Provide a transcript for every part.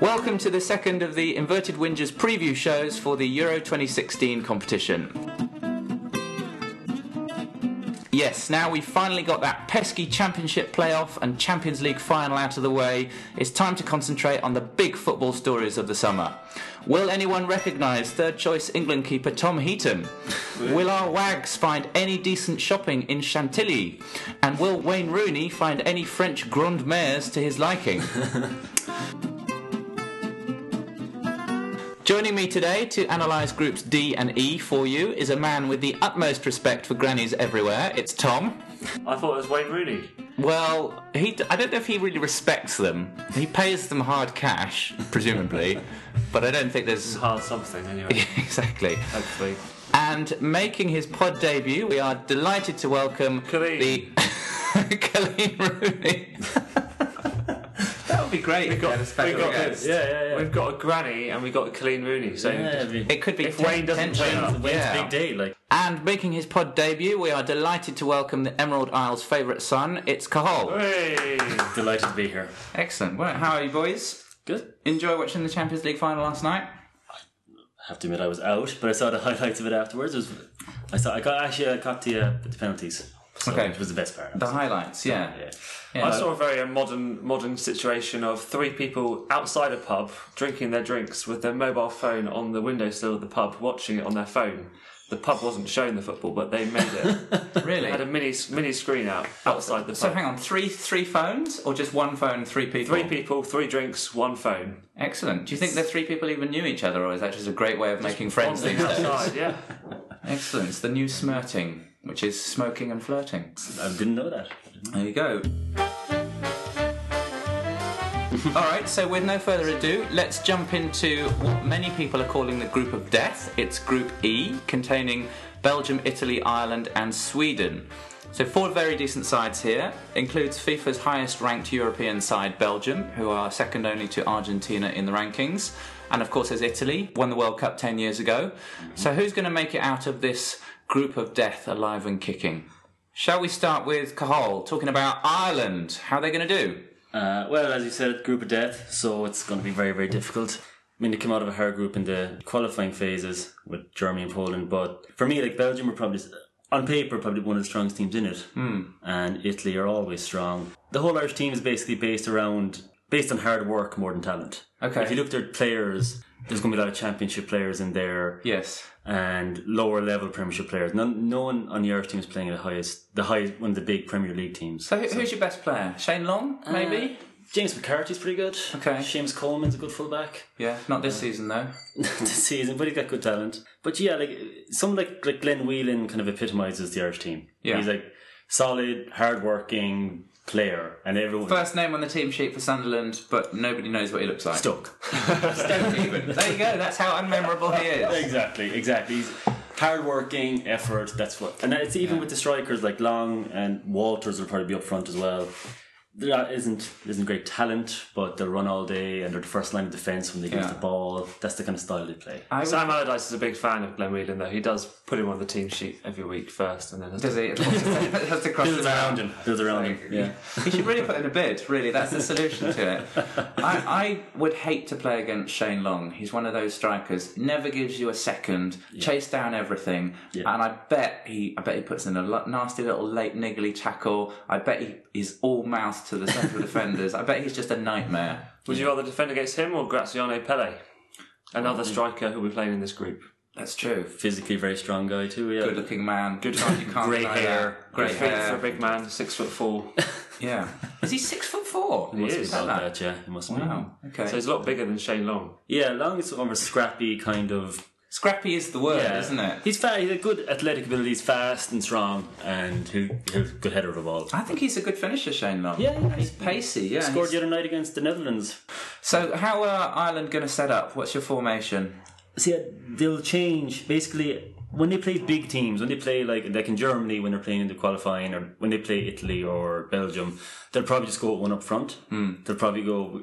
Welcome to the second of the Inverted Whingers preview shows for the Euro 2016 competition. Yes, now we've finally got that pesky Championship playoff and Champions League final out of the way, it's time to concentrate on the big football stories of the summer. Will anyone recognise third choice England keeper Tom Heaton? Will our Wags find any decent shopping in Chantilly? And will Wayne Rooney find any French grand mères to his liking? Joining me today to analyse groups D and E for you is a man with the utmost respect for grannies everywhere. It's Tom. I thought it was Wayne Rooney. Well, I don't know if he really respects them. He pays them hard cash, presumably, but I don't think there's... hard something, anyway. Exactly. Hopefully. And making his pod debut, we are delighted to welcome... Colleen Rooney. Be great. We've got a granny and we've got Colleen Rooney. So yeah, it could be. If Wayne doesn't turn up, Wayne's a big deal. Like. And making his pod debut, we are delighted to welcome the Emerald Isle's favourite son. It's Cathal. Hey, delighted to be here. Excellent. Well, how are you, boys? Good. Enjoy watching the Champions League final last night. I have to admit I was out, but I saw the highlights of it afterwards. I caught the penalties. So okay, which was the best part. The highlights, yeah. I saw a very modern situation of three people outside a pub drinking their drinks with their mobile phone on the windowsill of the pub, watching it on their phone. The pub wasn't showing the football, but they made it. Really? They had a mini screen out outside the pub. So hang on, three phones or just one phone, three people? Three people, three drinks, one phone. Excellent. Do you think the three people even knew each other, or is that just a great way of making friends these days? Yeah. Excellent. It's the new smirting, which is smoking and flirting. I didn't know that. There you go. Alright, so with no further ado, let's jump into what many people are calling the Group of Death. It's Group E, containing Belgium, Italy, Ireland and Sweden. So four very decent sides here. Includes FIFA's highest ranked European side, Belgium, who are second only to Argentina in the rankings. And of course there's Italy, won the World Cup 10 years ago. So who's going to make it out of this Group of Death alive and kicking? Shall we start with Cathal, talking about Ireland? How are they going to do? Well, as you said, Group of Death, so it's going to be very, very difficult. I mean, they came out of a hard group in the qualifying phases with Germany and Poland, but for me, like, Belgium were probably, on paper, probably one of the strongest teams in it, and Italy are always strong. The whole Irish team is basically based on hard work more than talent. Okay. If you look at their players, there's going to be a lot of Championship players in there. Yes. And lower level Premiership players. No one on the Irish team is playing at the highest, one of the big Premier League teams. So who's your best player? Shane Long, maybe? James McCarthy's pretty good. Okay. Seamus Coleman's a good fullback. Yeah, not this season though. Not this season, but he's got good talent. But yeah, like someone like Glenn Whelan kind of epitomises the Irish team. Yeah. He's like solid, hard-working player, and everyone first name on the team sheet for Sunderland, but nobody knows what he looks like. Stuck even. There you go. That's how unmemorable he is. Exactly. He's hard-working, effort. That's what, and it's even with the strikers like Long and Walters will probably be up front as well. There isn't great talent, but they'll run all day, and they're the first line of defence when they get the ball. That's the kind of style they play. Sam Allardyce is a big fan of Glenn Whelan, though. He does put him on the team sheet every week first, and then has to cross him around him. He should really put in a bid. Really, that's the solution to it. I would hate to play against Shane Long. He's one of those strikers. Never gives you a second. Yeah. Chase down everything, and I bet he puts in a nasty little late niggly tackle. I bet he's all mouth to the central defenders. I bet he's just a nightmare. Would you rather defend against him or Graziano Pellè? Another striker who we're playing in this group. That's true. Physically very strong guy too. Yeah. Good looking man. Good time. You can't grey hair. Great hair for a big man. 6'4". Yeah. Is he 6'4"? He is. He must be. Wow. Okay. So he's a lot bigger than Shane Long. Yeah, Long is sort of a scrappy kind of. Scrappy is the word, isn't it? He's fast. He's a good athletic ability. He's fast and strong, and he's a good header of the ball. I think he's a good finisher, Shane Long. Yeah, he's pacey. Yeah, he scored the other night against the Netherlands. So, how are Ireland going to set up? What's your formation? See, they'll change basically when they play big teams. When they play like in Germany, when they're playing in the qualifying, or when they play Italy or Belgium, they'll probably just go one up front. They'll probably go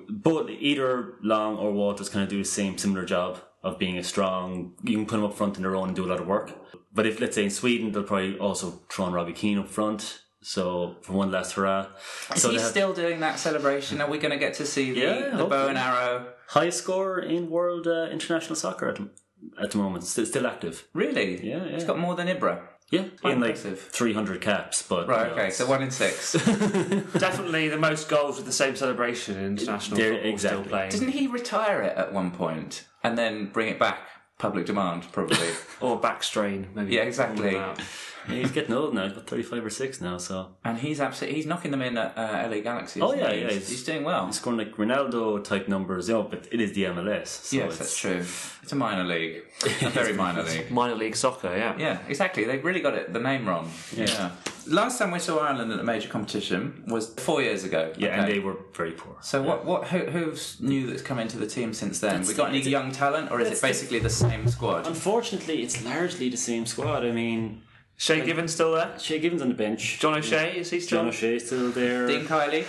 either Long or Walters kind of do the similar job. Of being a strong, you can put them up front on their own and do a lot of work. But if, let's say, in Sweden, they'll probably also throw on Robbie Keane up front. So, for one last hurrah. Is he still doing that celebration? Are we going to get to see the bow and arrow? High scorer in world international soccer at the moment. Still active. Really? Yeah. He's got more than Ibra. Yeah, in like 300 caps. But right, okay, so 1 in 6. Definitely the most goals with the same celebration in international football still playing. Didn't he retire it at one point and then bring it back? Public demand, probably. Or back strain, maybe. Yeah, exactly. He's getting old now. He's about 35 or 6 now, so... And he's knocking them in at LA Galaxy. Oh, yeah, yeah. He's doing well. He's scoring like Ronaldo-type numbers, but it is the MLS. So yes, that's true. It's a minor league. A very minor league. Minor league soccer, yeah. Yeah, exactly. They've really got the name wrong. Yeah. Last time we saw Ireland at a major competition was 4 years ago. Yeah, okay. And they were very poor. So who's new that's come into the team since then? Have we got any young talent, or is it basically the same squad? Unfortunately, it's largely the same squad. I mean... Shea Given's still there? Shea Given's on the bench. John O'Shea, is he still? John O'Shea's still there. Dean Kiley.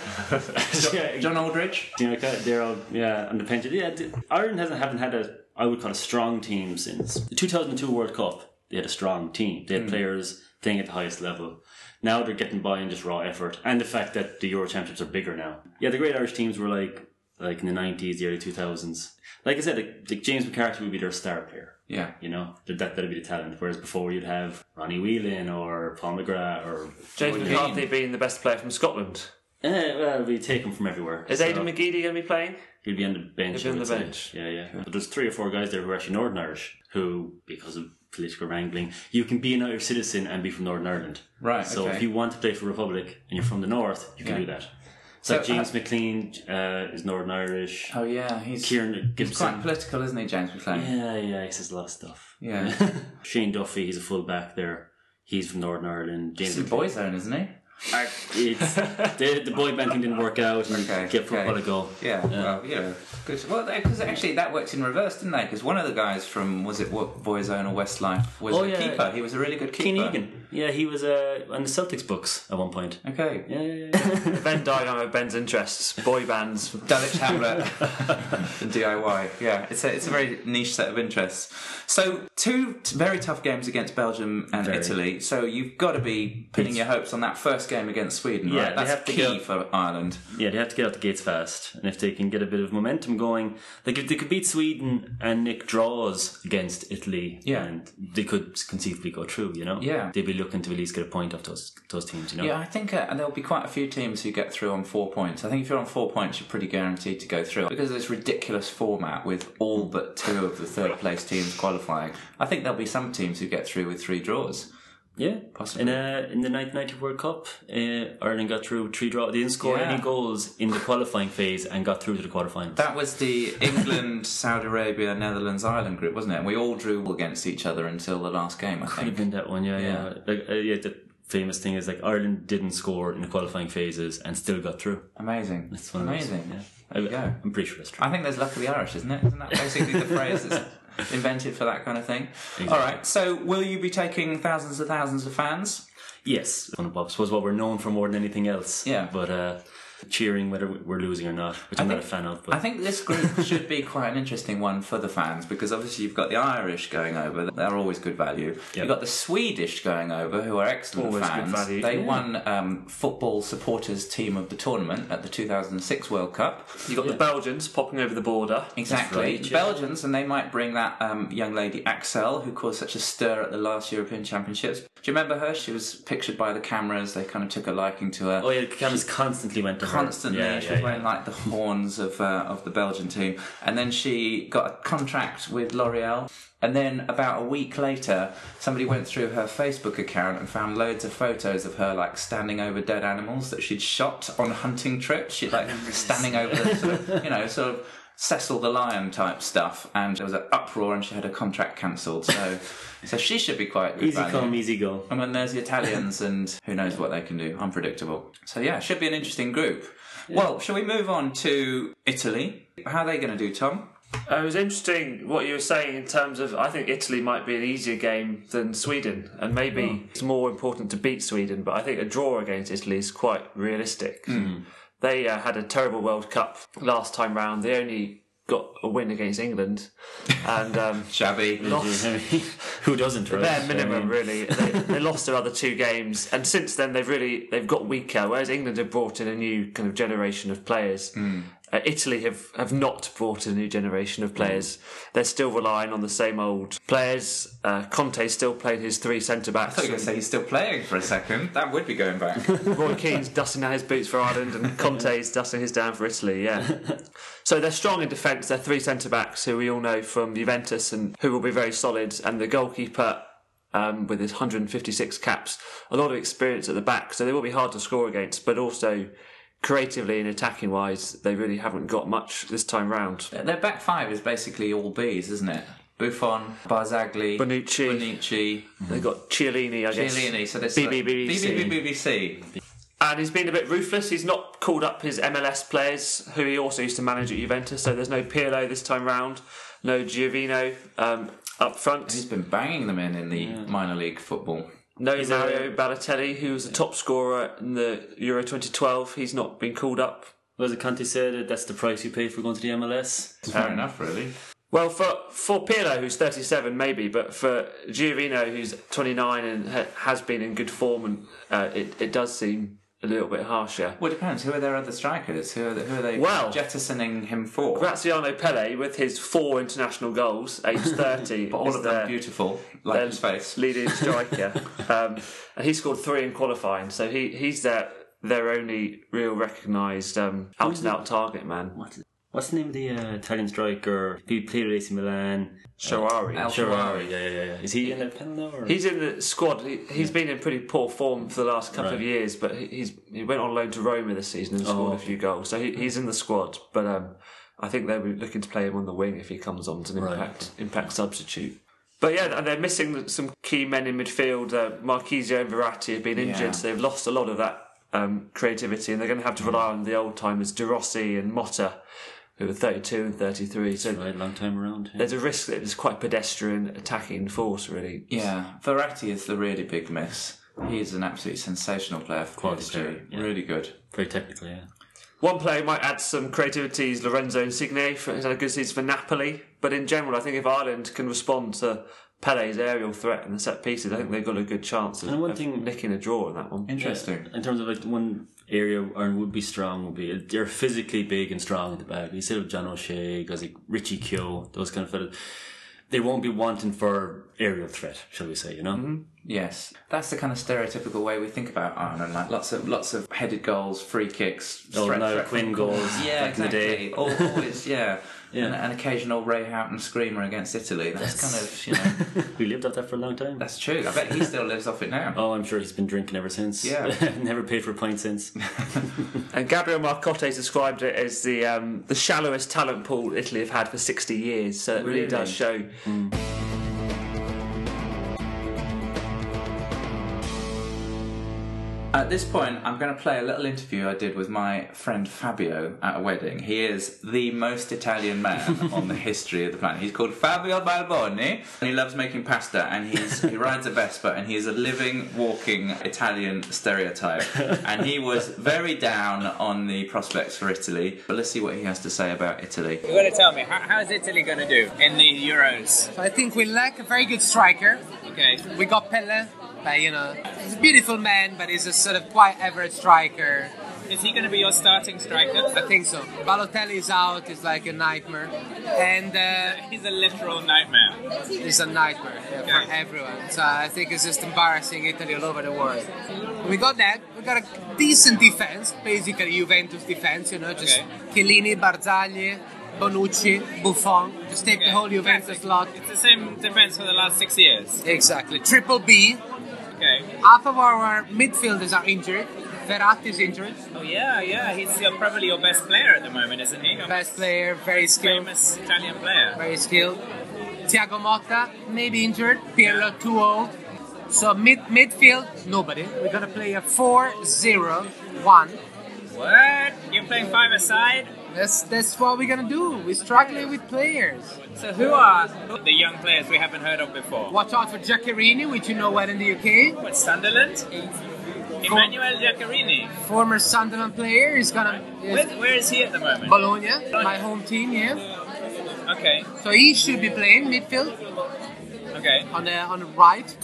John Aldridge. Dean Kiley, they're all on the bench. Yeah, Ireland haven't had a, I would call a strong team since the 2002 World Cup. They had a strong team. They had players playing at the highest level. Now they're getting by in just raw effort. And the fact that the Euro Championships are bigger now. Yeah, the great Irish teams were like in the 90s, the early 2000s. Like I said, like James McCarthy would be their star player. Yeah. You know, that'd be the talent. Whereas before you'd have Ronnie Whelan or Paul McGrath or... James McCarthy being the best player from Scotland. Well, we take him from everywhere. Is Aidan McGeady going to be playing? He'll be on the bench. He'll be on the bench. Yeah. But there's 3 or 4 guys there who are actually Northern Irish who, because of political wrangling, you can be an Irish citizen and be from Northern Ireland. Right, so if you want to play for Republic and you're from the North, you can do that. So like James McLean is Northern Irish. Oh yeah, he's quite political, isn't he, James McLean? Yeah, he says a lot of stuff. Yeah. Shane Duffy, he's a fullback there. He's from Northern Ireland. He's in Boyzone, isn't he? The boy band thing didn't work out. Get a goal. Yeah, well, you know, because actually that worked in reverse, didn't they? Because one of the guys from Boyzone or Westlife was a keeper. He was a really good keeper. Keane Egan. Yeah, he was on the Celtics books at one point. Okay. Yeah. Ben died on Ben's interests: boy bands, Dulwich Hamlet, and DIY. Yeah, it's a very niche set of interests. So 2 very tough games against Belgium and Italy. So you've got to be pinning your hopes on that first game against Sweden, right? That's key for Ireland. Yeah, they have to get out the gates fast, and if they can get a bit of momentum going, they could beat Sweden and nick draws against Italy, and they could conceivably go through, you know? Yeah. They'd be looking to at least get a point off those teams, you know? Yeah, I think there'll be quite a few teams who get through on 4 points. I think if you're on 4 points, you're pretty guaranteed to go through, because of this ridiculous format with all but 2 of the third-place teams qualifying. I think there'll be some teams who get through with 3 draws. Yeah, possibly. In the 1990 World Cup, Ireland got through 3 draws. They didn't score any goals in the qualifying phase and got through to the quarterfinals. That was the England, Saudi Arabia, Netherlands, Ireland group, wasn't it? And we all drew against each other until the last game, I think. Could have been that one, yeah. The famous thing is Ireland didn't score in the qualifying phases and still got through. Amazing. That's one amazing. Yeah. There you go. I'm pretty sure that's true. I think there's luck of the Irish, isn't it? Isn't that basically the phrase that's invented for that kind of thing? Exactly. All right, so will you be taking thousands and thousands of fans? Yes. I suppose what we're known for more than anything else. Yeah. But cheering whether we're losing or not, which I'm not a fan of. But I think this group should be quite an interesting one for the fans, because obviously you've got the Irish going over. They're always good value. Yep. You've got the Swedish going over, who are excellent fans. Good value. They won Football Supporters Team of the Tournament at the 2006 World Cup. You've got the Belgians popping over the border. Exactly. Right, Belgians, and they might bring that young lady Axel, who caused such a stir at the last European Championships. Do you remember her? She was pictured by the cameras. They kind of took a liking to her. Oh yeah, the cameras constantly went to her. Constantly. Yeah, she was wearing like the horns of the Belgian team. And then she got a contract with L'Oreal. And then about a week later, somebody went through her Facebook account and found loads of photos of her standing over dead animals that she'd shot on hunting trips. She'd standing over them, sort of Cecil the Lion type stuff, and there was an uproar and she had her contract cancelled, so she should be quite good value. Easy come, easy go. And then there's the Italians, and who knows what they can do. Unpredictable. So yeah, it should be an interesting group. Yeah. Well, shall we move on to Italy? How are they going to do, Tom? It was interesting what you were saying in terms of, I think Italy might be an easier game than Sweden, and maybe it's more important to beat Sweden, but I think a draw against Italy is quite realistic. They had a terrible World Cup last time round. The only got a win against England, and Shabby, lost, who doesn't? Really? Bare minimum, really. They lost their other two games, and since then they've got weaker. Whereas England have brought in a new kind of generation of players. Mm. Italy have not brought in a new generation of players. They're still relying on the same old players. Conte's still playing his three centre-backs. I thought you were going to say he's still playing for a second. That would be going back. Roy Keane's dusting down his boots for Ireland and Conte's dusting his down for Italy, yeah. So they're strong in defence. They're three centre-backs who we all know from Juventus and who will be very solid. And the goalkeeper... with his 156 caps, a lot of experience at the back, so they will be hard to score against, but also creatively and attacking wise they really haven't got much this time round. Their back five is basically all B's, isn't it? Buffon, Barzagli, Bonucci. They've got Chiellini, I guess. So BBC. And he's been a bit ruthless. He's not called up his MLS players, who he also used to manage at Juventus, so there's no Pirlo this time round, no Giovino up front. And he's been banging them in the minor league football. No Mario Balotelli, who was the top scorer in the Euro 2012. He's not been called up. Well, as Conte said, that's the price you pay for going to the MLS. Fair enough, really. Well, for Pirlo, who's 37 maybe, but for Giovino, who's 29 and has been in good form, and it does seem a little bit harsher. Well, it depends. Who are their other strikers? Who are they jettisoning him for? Graziano Pellè, with his 4 international goals, age 30. But all of them beautiful, like his face. Leading striker. And he scored 3 in qualifying, so he's their only real recognised out-and-out target man. What's the name of the Italian striker? He played at AC Milan. Shawari. Yeah. Is he in the pen now? Or? He's in the squad. He's been in pretty poor form for the last couple of years, but he went on loan to Roma this season and scored a few goals. So he's in the squad, but I think they'll be looking to play him on the wing if he comes on as an impact substitute. But yeah, and they're missing some key men in midfield. Marchisio and Verratti have been injured, so they've lost a lot of that creativity, and they're going to have to rely on the old timers, De Rossi and Motta, who were 32 and 33. So right, long time around. Yeah. There's a risk that it's quite pedestrian attacking force, really. Yeah, Verratti is the really big miss. He's an absolutely sensational player for quality. Yeah. Really good. Very technical, yeah. One player who might add some creativity is Lorenzo Insigne. He's had a good season for Napoli. But in general, I think if Ireland can respond to Pellé's aerial threat and the set pieces, I think they've got a good chance of nicking a draw in that one. Interesting. Yeah, in terms of like one area Ireland would be strong, would be they're physically big and strong at the back. You said John O'Shea, guys like Richie Keogh, those kind of fellas. They won't be wanting for aerial threat, shall we say? You know. Mm-hmm. Yes, that's the kind of stereotypical way we think about Ireland. Like lots of headed goals, free kicks, Quinn goals. Yeah, back exactly. In the day. Always, yeah. And an occasional Ray Houghton screamer against Italy. That's kind of, you know. We lived off that for a long time. That's true. I bet he still lives off it now. Oh, I'm sure he's been drinking ever since. Yeah, never paid for a pint since. And Gabriel Marcotte described it as the shallowest talent pool Italy have had for 60 years. So it really does show. Mm. At this point, I'm going to play a little interview I did with my friend Fabio at a wedding. He is the most Italian man on the history of the planet. He's called Fabio Balboni, and he loves making pasta, and he rides a Vespa, and he is a living, walking Italian stereotype. And he was very down on the prospects for Italy, but let's see what he has to say about Italy. You've got to tell me, how's Italy going to do in the Euros? I think we lack a very good striker. Okay. We got Pelle. You know, he's a beautiful man, but he's a sort of quite average striker. Is he going to be your starting striker? I think so. Balotelli is out, it's like a nightmare. And he's a literal nightmare. He's a nightmare for everyone. So I think it's just embarrassing Italy all over the world. We got that. We got a decent defense, basically Juventus defense, you know, just Chiellini, Barzagli, Bonucci, Buffon, just take the whole Juventus lot. It's the same defense for the last 6 years. Exactly. Triple B. Okay. Half of our midfielders are injured. Verratti's injured. Oh yeah. He's probably your best player at the moment, isn't he? Best player, very skilled. Famous Italian player. Very skilled. Thiago Motta, maybe injured. Pirlo, too old. So midfield, nobody. We're going to play a 4-0-1. What? You're playing five-a-side? That's what we're going to do. We're struggling with players. So who are the young players we haven't heard of before? Watch out for Giaccherini, which you know well in the UK. What, Sunderland? Emmanuel Giaccherini. Former Sunderland player. He's gonna... Where is he at the moment? Bologna. My home team, yeah. Okay. So he should be playing midfield. Okay. On the right.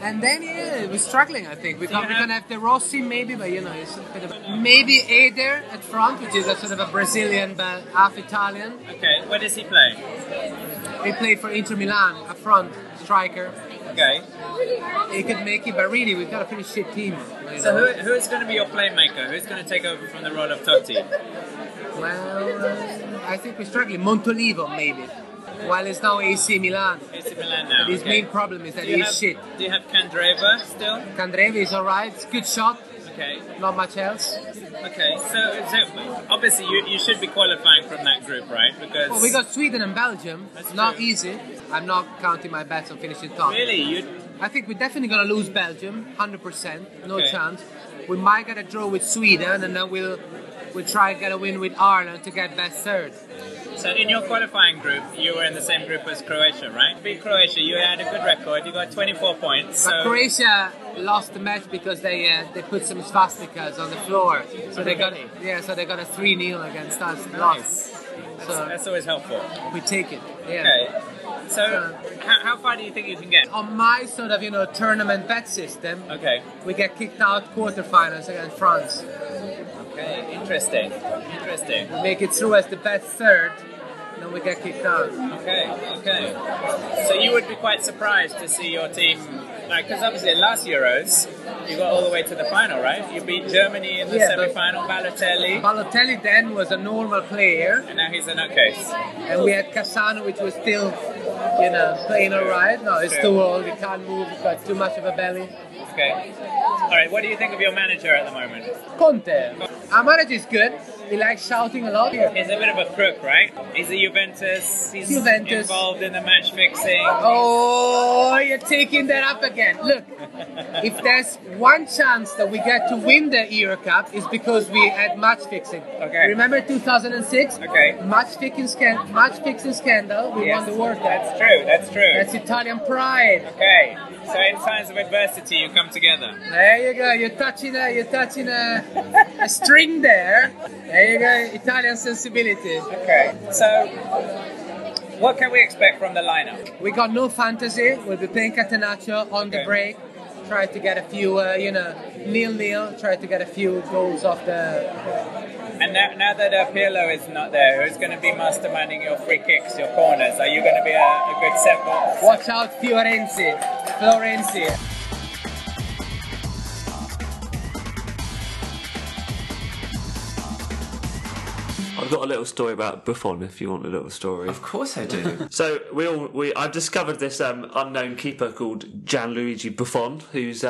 And then we're struggling, I think. We're going to have De Rossi maybe, but you know, it's a bit of... Maybe Eder at front, which is a sort of a Brazilian but half Italian. Okay, where does he play? He played for Inter Milan, a front striker. Okay. He could make it, but really, we've got a pretty shit team. So who is going to be your playmaker? Who's going to take over from the role of Totti? Well, I think we're struggling. Montolivo, maybe. While it's now AC Milan. AC Milan now. But his main problem is that he's shit. Do you have Candreva still? Candreva is alright. It's a good shot. Okay. Not much else. Okay, so obviously you should be qualifying from that group, right? Because well, we got Sweden and Belgium. That's not true. Easy. I'm not counting my bets on finishing top. Really? I think we're definitely going to lose Belgium, 100%. No chance. We might get a draw with Sweden, and then we'll try and get a win with Ireland to get best third. So in your qualifying group, you were in the same group as Croatia, right? Beat Croatia, you had a good record, you got 24 points. But Croatia lost the match because they put some swastikas on the floor. So they got a 3-0 against us. Nice. Lost. So that's always helpful. We take it. Yeah. Okay. So how far do you think you can get? On my sort of tournament bet system, we get kicked out quarterfinals against France. Okay, interesting. We make it through as the best third, and then we get kicked out. Okay. So you would be quite surprised to see your team, because obviously last Euros, you got all the way to the final, right? You beat Germany in the semi-final, Balotelli. Balotelli then was a normal player. And now he's a nutcase. And we had Cassano, which was still, playing alright. No, it's too old, he can't move, he's got too much of a belly. Okay. Alright, what do you think of your manager at the moment? Conte. Our manager is good. He likes shouting a lot. He's a bit of a crook, right? He's a Juventus. He's involved in the match fixing. Oh, you're taking that up again. Look, if there's one chance that we get to win the Euro Cup, it's because we had match fixing. Okay. Remember 2006? Okay. Match fixing scandal. We won the World Cup. That's true. That's Italian pride. Okay. So in times of adversity, you come together. There you go. You're touching a string there. There you go. Italian sensibility. Okay. So, what can we expect from the lineup? We got no fantasy. We'll be playing Catenaccio on the break. Try to get a few, 0-0. Try to get a few goals off the. And now that Pirlo is not there, who's going to be masterminding your free kicks, your corners? Are you going to be a good set ball? Watch out, Florenzi. I've got a little story about Buffon, if you want a little story. Of course I do. So I've discovered this unknown keeper called Gianluigi Buffon, who's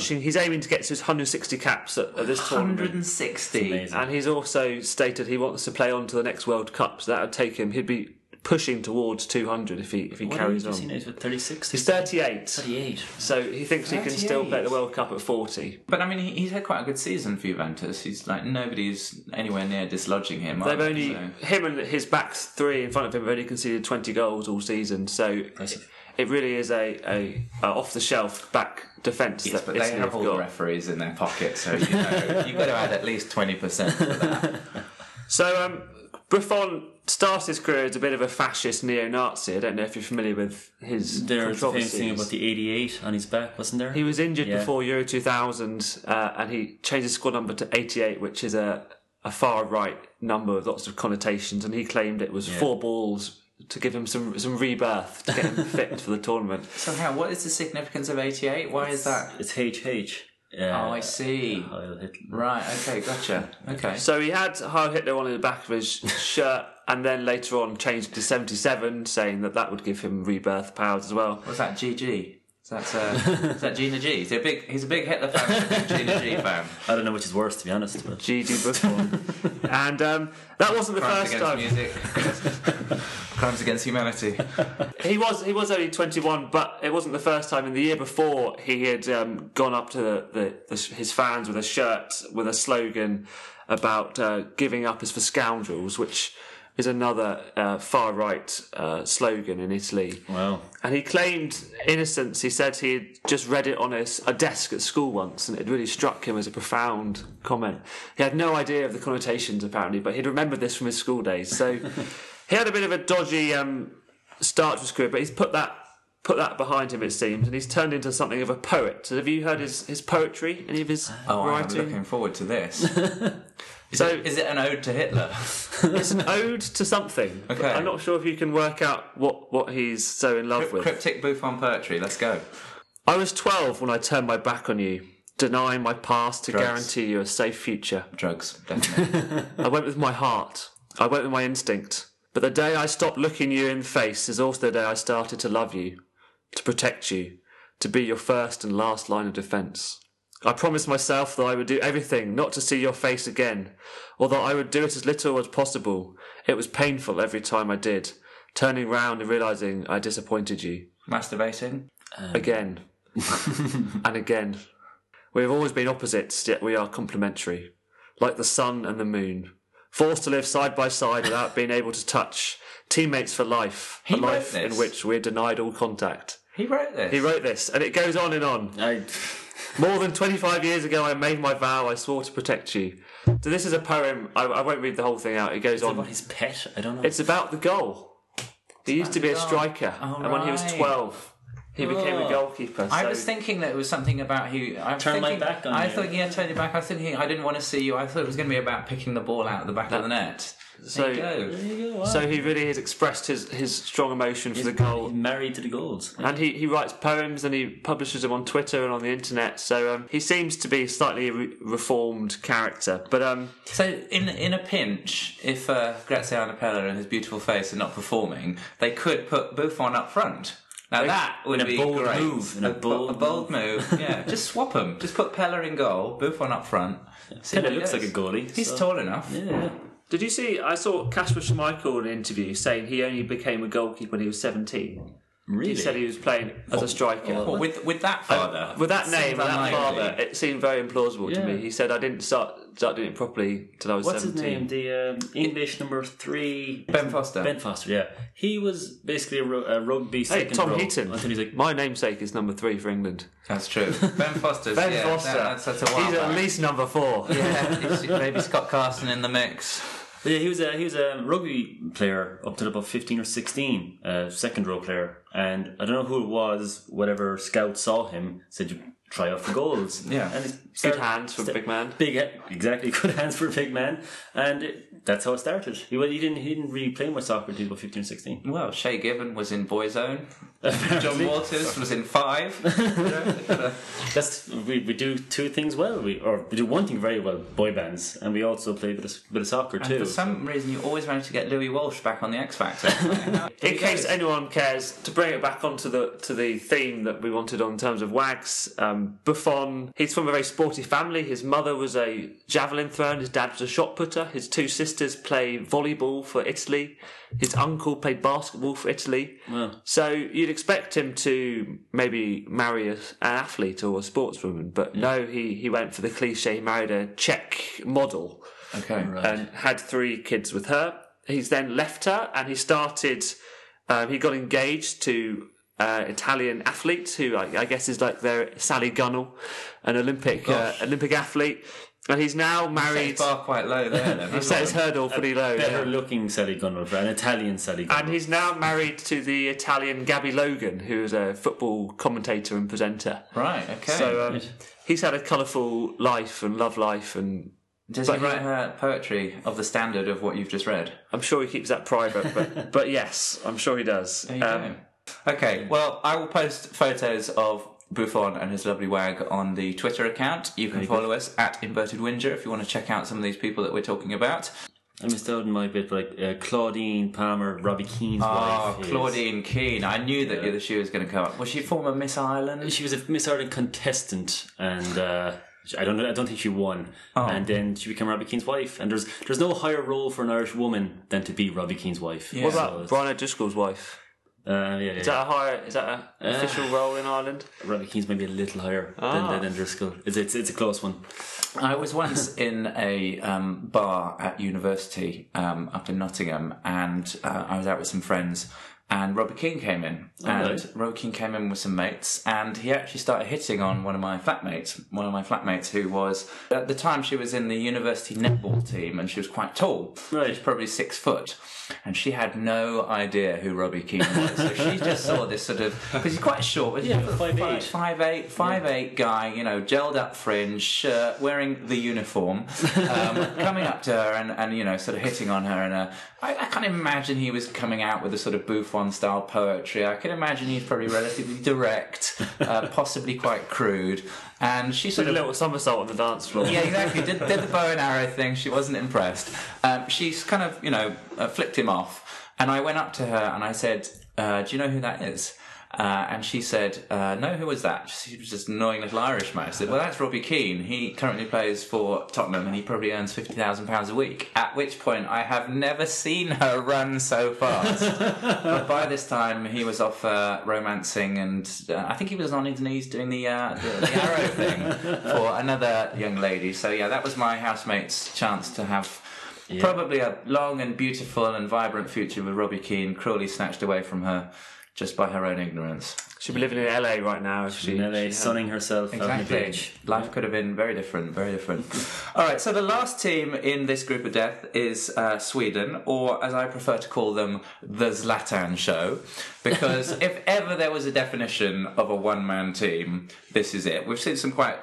he's aiming to get to his 160 caps at this tournament. 160? And he's also stated he wants to play on to the next World Cup, so that would take him, he'd be pushing towards 200 if he carries on. He knows, 36? He's 38. 38. So he thinks he can still play the World Cup at 40. But I mean, he's had quite a good season for Juventus. He's like, nobody's anywhere near dislodging him. They've only him and his back three in front of him have only conceded 20 goals all season. So it really is a off the shelf back defence. Yes, but they have all the referees in their pocket, so you've got to add at least 20% for that. So Buffon starts his career as a bit of a fascist neo-Nazi. I don't know if you're familiar with his controversies. There was a thing about the 88 on his back, wasn't there? He was injured before Euro 2000, and he changed his squad number to 88, which is a far-right number with lots of connotations, and he claimed it was four balls to give him some rebirth, to get him fit for the tournament. Somehow, what is the significance of 88? Why is that? It's HH. Yeah. Oh, I see. Right, okay, gotcha. Okay. So he had Heil Hitler on the back of his shirt, and then later on changed to 77, saying that would give him rebirth powers as well. What's that, GG? Is that Gina G? He's a big Hitler fan, a big Gina G fan. I don't know which is worse, to be honest. But. GG Buffon. And that wasn't the first time. Crimes against humanity. He was only 21, but it wasn't the first time. In the year before, he had gone up to his fans with a shirt with a slogan about giving up is for scoundrels, which is another far-right slogan in Italy. Wow. And he claimed innocence. He said he had just read it on a desk at school once, and it really struck him as a profound comment. He had no idea of the connotations, apparently, but he'd remembered this from his school days. So He had a bit of a dodgy start to his career, but he's put that behind him, it seems, and he's turned into something of a poet. So have you heard his poetry? Any of his writing? I'm looking forward to this. Is it an ode to Hitler? It's an ode to something. Okay. I'm not sure if you can work out what he's so in love with. Cryptic Buffon poetry, let's go. I was 12 when I turned my back on you, denying my past to guarantee you a safe future. Drugs, definitely. I went with my heart. I went with my instinct. But the day I stopped looking you in the face is also the day I started to love you, to protect you, to be your first and last line of defence. I promised myself that I would do everything not to see your face again, or that I would do it as little as possible. It was painful every time I did, turning round and realising I disappointed you. Masturbating? Again. And again. We have always been opposites, yet we are complementary, like the sun and the moon. Forced to live side by side without being able to touch. Teammates for life. A life in which we're denied all contact. He wrote this. He wrote this. And it goes on and on. More than 25 years ago, I made my vow. I swore to protect you. So this is a poem. I won't read the whole thing out. It goes on. It's about his pet? I don't know. It's about the goal. He used to be a striker. And when he was 12... he became a goalkeeper. I was thinking that it was something about who... Turn my back on you. I thought, yeah, turn your back. I was thinking, I didn't want to see you. I thought it was going to be about picking the ball out of the back of the net. There you go. Wow. So he really has expressed his strong emotion for the goal. He's married to the goals. And he writes poems and he publishes them on Twitter and on the internet. So he seems to be a slightly reformed character. But so in a pinch, if Graziano Pellè and his beautiful face are not performing, they could put Buffon up front. Now that would be great. A bold move. Yeah, just swap them. Just put Pellè in goal, Buffon up front. Pellè looks like a goalie. He's tall enough. Yeah. Did you see? I saw Kasper Schmeichel in an interview saying he only became a goalkeeper when he was 17. Really? He said he was playing as a striker. Well, with that father, with that name and that father, it seemed very implausible to me. He said I didn't start doing it properly till I was 17. What's his name? The English number 3, Ben Foster. Ben Foster, yeah. He was basically a rugby second row. Tom Heaton. He's like, my namesake is number 3 for England. That's true. Ben Foster. That's a wild. He's at least number 4. Yeah, maybe Scott Carson in the mix. But yeah, he was a rugby player up till about 15 or 16, second row player, and I don't know who it was. Whatever scout saw him said, "You try out for goals." Yeah, and good hands for a big man. Exactly, good hands for a big man, and that's how it started. He didn't really play much soccer until about 15 or 16. Well, Shea Given was in Boyzone. John Waters was in 5. we do two things well. We do one thing very well, boy bands, and we also play a bit of soccer and too. For some reason, you always manage to get Louis Walsh back on the X Factor. In case anyone cares, to bring it back onto the theme that we wanted on terms of Wags, Buffon. He's from a very sporty family. His mother was a javelin thrower. His dad was a shot putter. His two sisters play volleyball for Italy. His uncle played basketball for Italy. Wow. So you'd expect him to maybe marry an athlete or a sportswoman, but no, he went for the cliche. He married a Czech model, and had 3 kids with her. He's then left her, and he started. He got engaged to Italian athlete, who I guess is like their Sally Gunnell, an Olympic athlete. And he's now married. He's set his bar quite low there. Then. He set his hurdle pretty low. Better-looking Sally Gunnell, an Italian Sally Gunnell. And he's now married to the Italian Gabby Logan, who is a football commentator and presenter. Right. Okay. So he's had a colourful life and love life. And does he write her poetry of the standard of what you've just read? I'm sure he keeps that private, but yes, I'm sure he does. There you go. Okay. Well, I will post photos of Buffon and his lovely wag on the Twitter account. You can follow us at Inverted Whinger if you want to check out some of these people that we're talking about. I missed out on my bit, like Claudine Palmer, Robbie Keane's wife. Oh, Claudine Keane. I knew that she was going to come up. Was she former Miss Ireland? She was a Miss Ireland contestant, and I don't think she won. Oh. And then she became Robbie Keane's wife. And there's no higher role for an Irish woman than to be Robbie Keane's wife. Yeah. What about Brian O'Driscoll's wife? Is that an official role in Ireland? Robbie Keane's maybe a little higher than Driscoll. It's a close one. I was once in a bar at university up in Nottingham, and I was out with some friends, and Robbie Keane came in. Robbie Keane came in with some mates, and he actually started hitting on one of my flatmates who was, at the time she was in the university netball team, and she was quite tall. Right. She was probably 6 foot, and she had no idea who Robbie Keane was. So she just saw this sort of, because he's quite short, yeah, 5'8" guy, you know, gelled up fringe, shirt, wearing the uniform, coming up to her and you know, sort of hitting on her. And I can't imagine he was coming out with a sort of Buffon style poetry. I can imagine he's probably relatively direct, possibly quite crude, and she sort of a little somersault on the dance floor. Yeah, exactly. Did the bow and arrow thing. She wasn't impressed. She's kind of, you know, flipped him off, and I went up to her and I said, "Do you know who that is?" And she said, "No, who was that?" She was just an annoying little Irishman. I said, "Well, that's Robbie Keane. He currently plays for Tottenham, and he probably earns £50,000 a week." At which point, I have never seen her run so fast. But by this time, he was off romancing, and I think he was on his knees doing the arrow thing for another young lady. So yeah, that was my housemate's chance to have. Yeah. Probably a long and beautiful and vibrant future with Robbie Keane cruelly snatched away from her just by her own ignorance. She'd be living in LA right now. If she, in LA, she sunning herself on the beach. Life could have been very different, very different. All right, so the last team in this group of death is Sweden, or as I prefer to call them, the Zlatan Show, because if ever there was a definition of a one-man team, this is it. We've seen some quite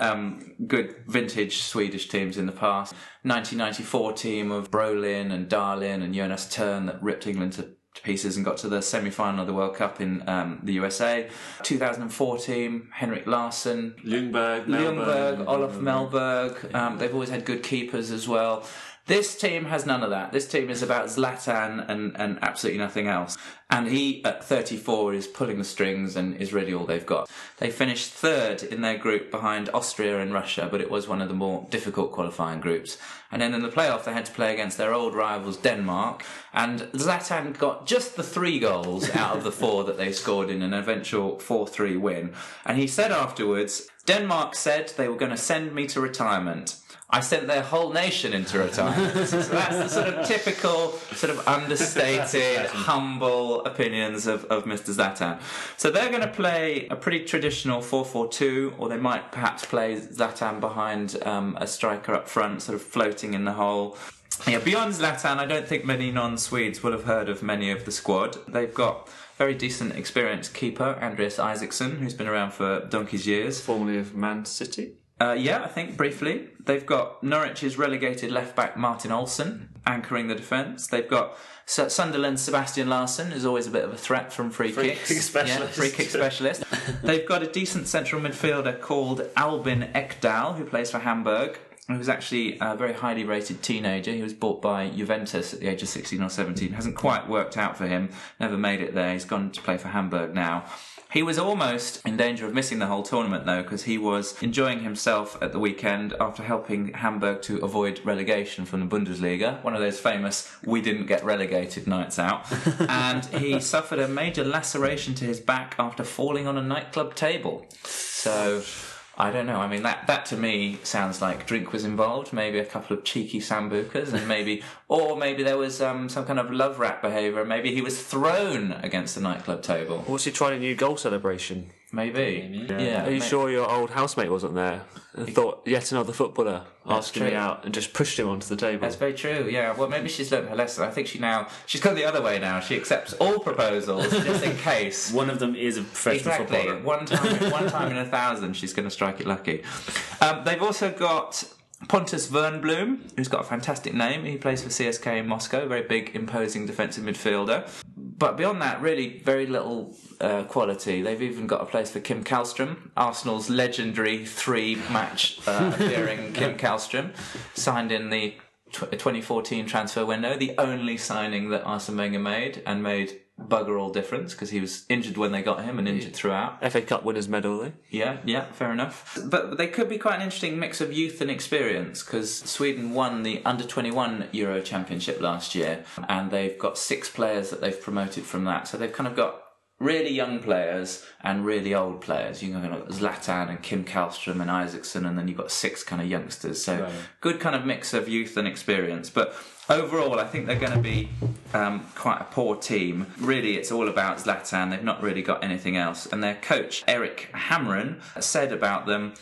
good vintage Swedish teams in the past. 1994 team of Brolin and Darlin and Jonas Tern that ripped England to pieces and got to the semi-final of the World Cup in the USA. 2004 team, Henrik Larsson, Ljungberg, Olof Mellberg. They've always had good keepers as well. This team has none of that. This team is about Zlatan and absolutely nothing else. And he, at 34, is pulling the strings and is really all they've got. They finished third in their group behind Austria and Russia, but it was one of the more difficult qualifying groups. And then in the playoff, they had to play against their old rivals, Denmark. And Zlatan got just the 3 goals out of the 4 that they scored in an eventual 4-3 win. And he said afterwards, "Denmark said they were going to send me to retirement. I sent their whole nation into retirement." So that's the sort of typical, sort of understated, humble opinions of Mr. Zlatan. So they're going to play a pretty traditional 4-4-2, or they might perhaps play Zlatan behind a striker up front, sort of floating in the hole. Yeah, beyond Zlatan, I don't think many non-Swedes will have heard of many of the squad. They've got very decent, experienced keeper, Andreas Isaksson, who's been around for donkey's years. Formerly of Man City. Yeah, I think, briefly. They've got Norwich's relegated left-back Martin Olsen anchoring the defence. They've got Sunderland's Sebastian Larsson, who's always a bit of a threat from free kicks. Yeah, free kick specialist. They've got a decent central midfielder called Albin Ekdal, who plays for Hamburg. He was actually a very highly rated teenager. He was bought by Juventus at the age of 16 or 17. Hasn't quite worked out for him. Never made it there. He's gone to play for Hamburg now. He was almost in danger of missing the whole tournament, though, because he was enjoying himself at the weekend after helping Hamburg to avoid relegation from the Bundesliga. One of those famous "we didn't get relegated" nights out. And he suffered a major laceration to his back after falling on a nightclub table. So I don't know. I mean, that to me sounds like drink was involved, maybe a couple of cheeky sambucas, and maybe there was some kind of love rap behaviour. Maybe he was thrown against the nightclub table. Or was he trying a new goal celebration? Maybe. Yeah. Are you sure your old housemate wasn't there and thought, yet another footballer asked me out, and just pushed him onto the table? That's very true, yeah. Well, maybe she's learned her lesson. I think she's gone the other way now. She accepts all proposals just in case. One of them is a professional footballer. One time in 1,000, she's going to strike it lucky. They've also got Pontus Wernbloom, who's got a fantastic name. He plays for CSKA in Moscow, very big, imposing defensive midfielder. But beyond that, really very little quality. They've even got a place for Kim Källström, Arsenal's legendary 3-match appearing Kim Källström, signed in the 2014 transfer window, the only signing that Arsene Wenger made, and made bugger all difference, because he was injured when they got him and injured throughout. FA Cup winners medal, though. Yeah, fair enough. But they could be quite an interesting mix of youth and experience, because Sweden won the Under-21 Euro Championship last year, and they've got 6 players that they've promoted from that. So they've kind of got really young players and really old players. You've got Zlatan and Kim Karlstrom and Isaacson, and then you've got six kind of youngsters. So right. Good kind of mix of youth and experience. But overall, I think they're going to be quite a poor team. Really, it's all about Zlatan. They've not really got anything else. And their coach, Eric Hamren, said about them,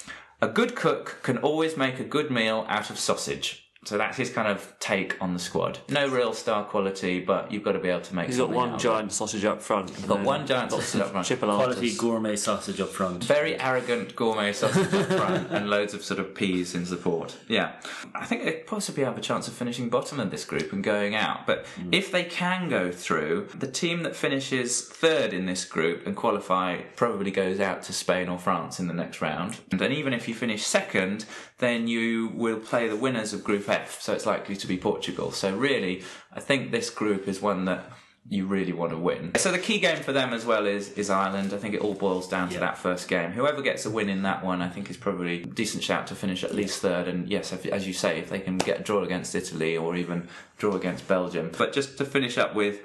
"A good cook can always make a good meal out of sausage." So that's his kind of take on the squad. No real star quality, but you've got to be able to make. He's got one giant sausage up front. He's got one giant sausage up front. Quality gourmet sausage up front. Very arrogant gourmet sausage up front, and loads of sort of peas in support. Yeah, I think they possibly have a chance of finishing bottom of this group and going out. But if they can go through, the team that finishes third in this group and qualify probably goes out to Spain or France in the next round. And then even if you finish second, then you will play the winners of Group A. So it's likely to be Portugal. So really, I think this group is one that you really want to win. So the key game for them as well is Ireland. I think it all boils down to that first game. Whoever gets a win in that one, I think is probably a decent shout to finish at least third. And yes, as you say, if they can get a draw against Italy or even draw against Belgium. But just to finish up with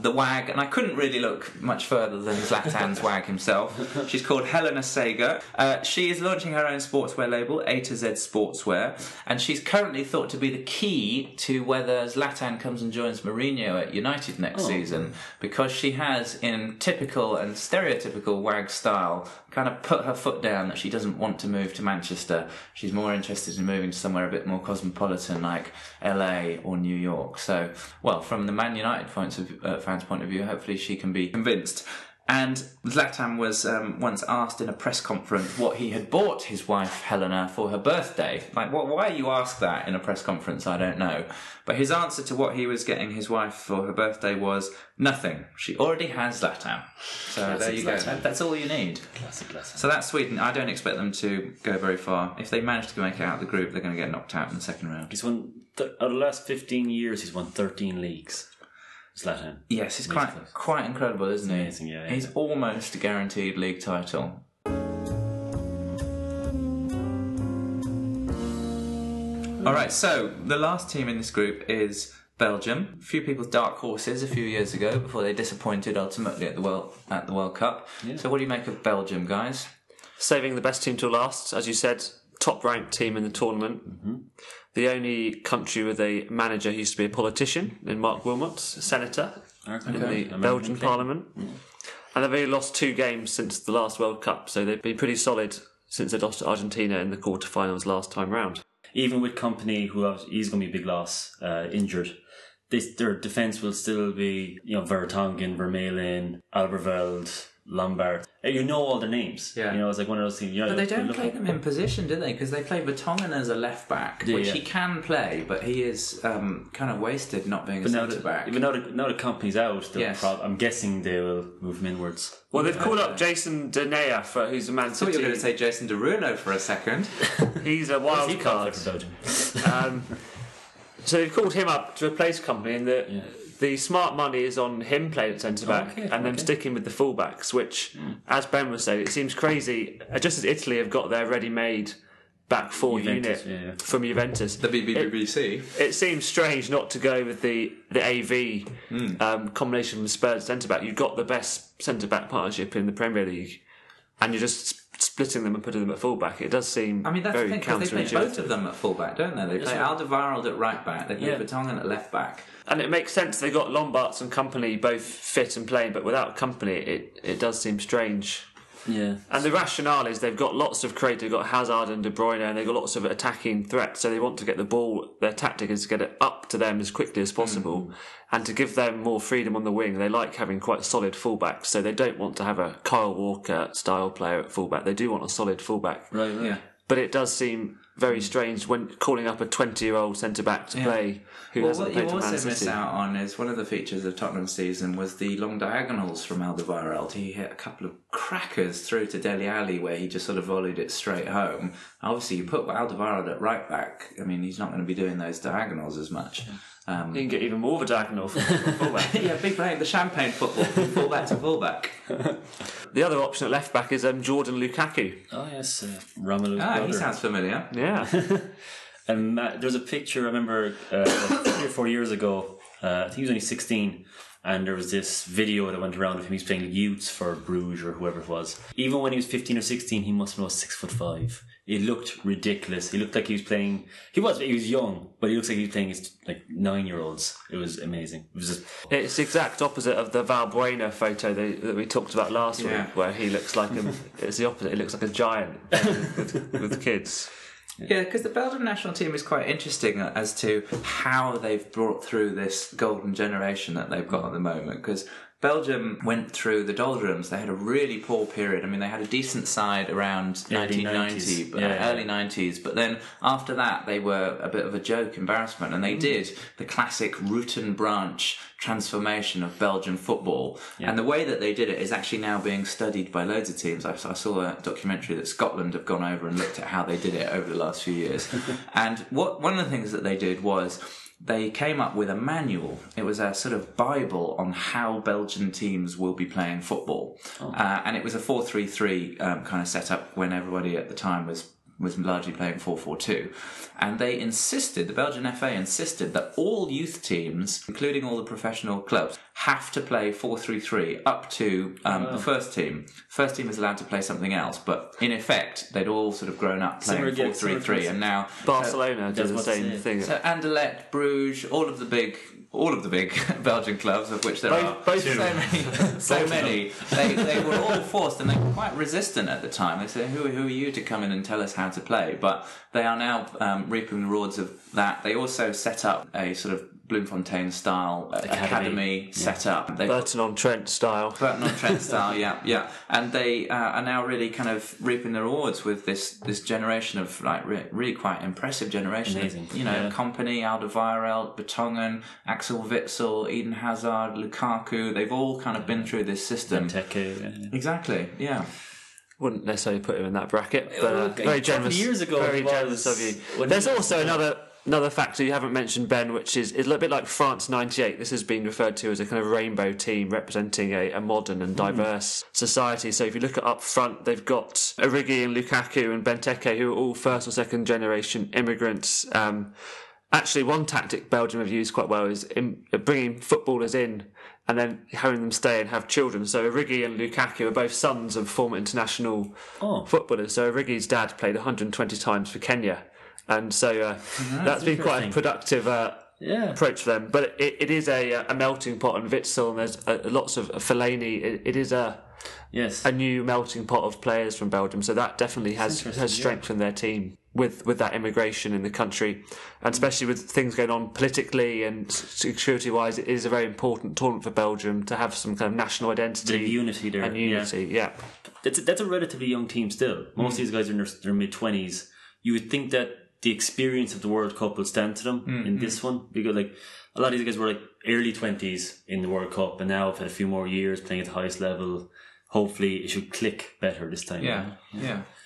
the WAG, and I couldn't really look much further than Zlatan's WAG himself. She's called Helena Sager. She is launching her own sportswear label, A to Z Sportswear, and she's currently thought to be the key to whether Zlatan comes and joins Mourinho at United next season, because she has, in typical and stereotypical WAG style, kind of put her foot down that she doesn't want to move to Manchester. She's more interested in moving to somewhere a bit more cosmopolitan like LA or New York. So, well, from the Man United fans' point of view, hopefully she can be convinced. And Zlatan was once asked in a press conference what he had bought his wife Helena for her birthday. Like, why you ask that in a press conference, I don't know. But his answer to what he was getting his wife for her birthday was, nothing. She already has Zlatan. So classic, there you go. That's all you need. Classic Zlatan. So that's Sweden. I don't expect them to go very far. If they manage to make it out of the group, they're going to get knocked out in the second round. He's won, over the last 15 years, he's won 13 leagues. Zlatan. Yes, it's quite incredible, isn't it? Amazing, yeah, he's almost a guaranteed league title. All right, so the last team in this group is Belgium. A few people's dark horses a few years ago before they disappointed ultimately at the World Cup. Yeah. So what do you make of Belgium, guys? Saving the best team till last, as you said, top-ranked team in the tournament. Mm-hmm. The only country with a manager who used to be a politician, in Mark Wilmots, a senator in the Belgian Parliament. Mm. And they've only lost two games since the last World Cup, so they've been pretty solid since they lost to Argentina in the quarterfinals last time round. Even with Kompany, who he's going to be a big loss, injured, their defence will still be, Vertonghen, Vermaelen, Alderweireld, Lombard. You know all their names. Yeah. It's like one of those things. But they don't play them in position, do they? Because they play Vertonghen as a left back, which he can play, but he is kind of wasted not being a centre back. Even now the company's out, I'm guessing they will move him inwards. Well, they've called up Jason De Gea, who's a Man City. I thought you were going to say Jason Derulo for a second. He's a wild card. So they've called him up to replace Kompany, and the smart money is on him playing at centre-back and them sticking with the full-backs, which, as Ben was saying, it seems crazy. Just as Italy have got their ready-made back four unit from Juventus. The BBC. It seems strange not to go with the AV combination from Spurs centre-back. You've got the best centre-back partnership in the Premier League, and you're just splitting them and putting them at fullback. It does seem very counterintuitive. Because they play both of them at fullback, don't they? They play Alderweireld at right back, they play Vertonghen at left back. And it makes sense. They got Lombards and Kompany both fit and playing, but without Kompany, it does seem strange. Yeah. And the rationale is they've got lots of creative, they've got Hazard and De Bruyne, and they've got lots of attacking threats, so they want to get the ball. Their tactic is to get it up to them as quickly as possible and to give them more freedom on the wing. They like having quite solid fullbacks, so they don't want to have a Kyle Walker-style player at fullback. They do want a solid fullback. Right. Yeah. But it does seem very strange when calling up a 20-year-old centre-back to play who hasn't played for Man City. What you also miss out on is one of the features of Tottenham's season was the long diagonals from Alderweireld. He hit a couple of crackers through to Dele Alli where he just sort of volleyed it straight home. Obviously, you put Alderweireld at right back, he's not going to be doing those diagonals as much. You can get even more of a diagonal from fullback. Big blame, the champagne football from fullback to fullback. The other option at left back is Jordan Lukaku. Oh yes, Romelu. Ah, he sounds familiar. Yeah. There was a picture I remember 3 or 4 years ago. I think he was only 16. and there was this video that went around of him. He's playing youths for Bruges or whoever it was. Even when he was 15 or 16, he must have been 6'5". It looked ridiculous. He looked like he was playing. He was young, but he looks like he was playing his like 9-year-olds. It was amazing. It was just... It's the exact opposite of the Valbuena photo that we talked about last week, where he looks like him. It's the opposite. He looks like a giant with kids. Yeah, because the Belgium national team is quite interesting as to how they've brought through this golden generation that they've got at the moment. Because Belgium went through the doldrums. They had a really poor period. I mean, they had a decent side around 1990, early 90s. But then after that, they were a bit of a joke embarrassment. And they did the classic root and branch transformation of Belgian football. Yeah. And the way that they did it is actually now being studied by loads of teams. I saw a documentary that Scotland have gone over and looked at how they did it over the last few years. And one of the things that they did was... they came up with a manual. It was a sort of Bible on how Belgian teams will be playing football. Oh. And it was a 4-3-3 kind of setup when everybody at the time was largely playing 4-4-2. And they insisted, the Belgian FA insisted, that all youth teams, including all the professional clubs, have to play 4-3-3 up to the first team. First team is allowed to play something else, but in effect, they'd all sort of grown up playing 4-3-3, and now... Barcelona does the same thing. So Anderlecht, Bruges, all of the big Belgian clubs, of which there are so many, they were all forced, and they were quite resistant at the time. They said, who are you to come in and tell us how to play? But they are now reaping the rewards of that. They also set up a sort of Bloemfontein style academy set up. Burton on Trent style yeah and they are now really kind of reaping the rewards with this generation of like really quite impressive generation. Amazing. Of, you know, Kompany, Alderweireld, Vertonghen, Axel Witsel, Eden Hazard, Lukaku. They've all kind of been through this system. Benteke. Exactly, yeah. Wouldn't necessarily put him in that bracket, but very generous. Years ago, very generous of you. There's also another factor you haven't mentioned, Ben, which is a little bit like France 98. This has been referred to as a kind of rainbow team representing a modern and diverse society. So if you look at up front, they've got Origi and Lukaku and Benteke, who are all first or second generation immigrants. Actually, one tactic Belgium have used quite well is bringing footballers in and then having them stay and have children. So Origi and Lukaku are both sons of former international footballers. So Origi's dad played 120 times for Kenya. And so that's been quite a productive approach for them. But it is a melting pot, and Witsel, and there's lots of Fellaini. It is a new melting pot of players from Belgium. So that definitely has strengthened their team with that immigration in the country. And especially with things going on politically and security-wise, it is a very important tournament for Belgium to have some kind of national identity. The unity there. And unity, yeah. That's a relatively young team still. Most of these guys are in their mid-20s. You would think that the experience of the World Cup will stand to them in this one, because like a lot of these guys were like early 20s in the World Cup, and now have had a few more years playing at the highest level. Hopefully it should click better this time. Yeah.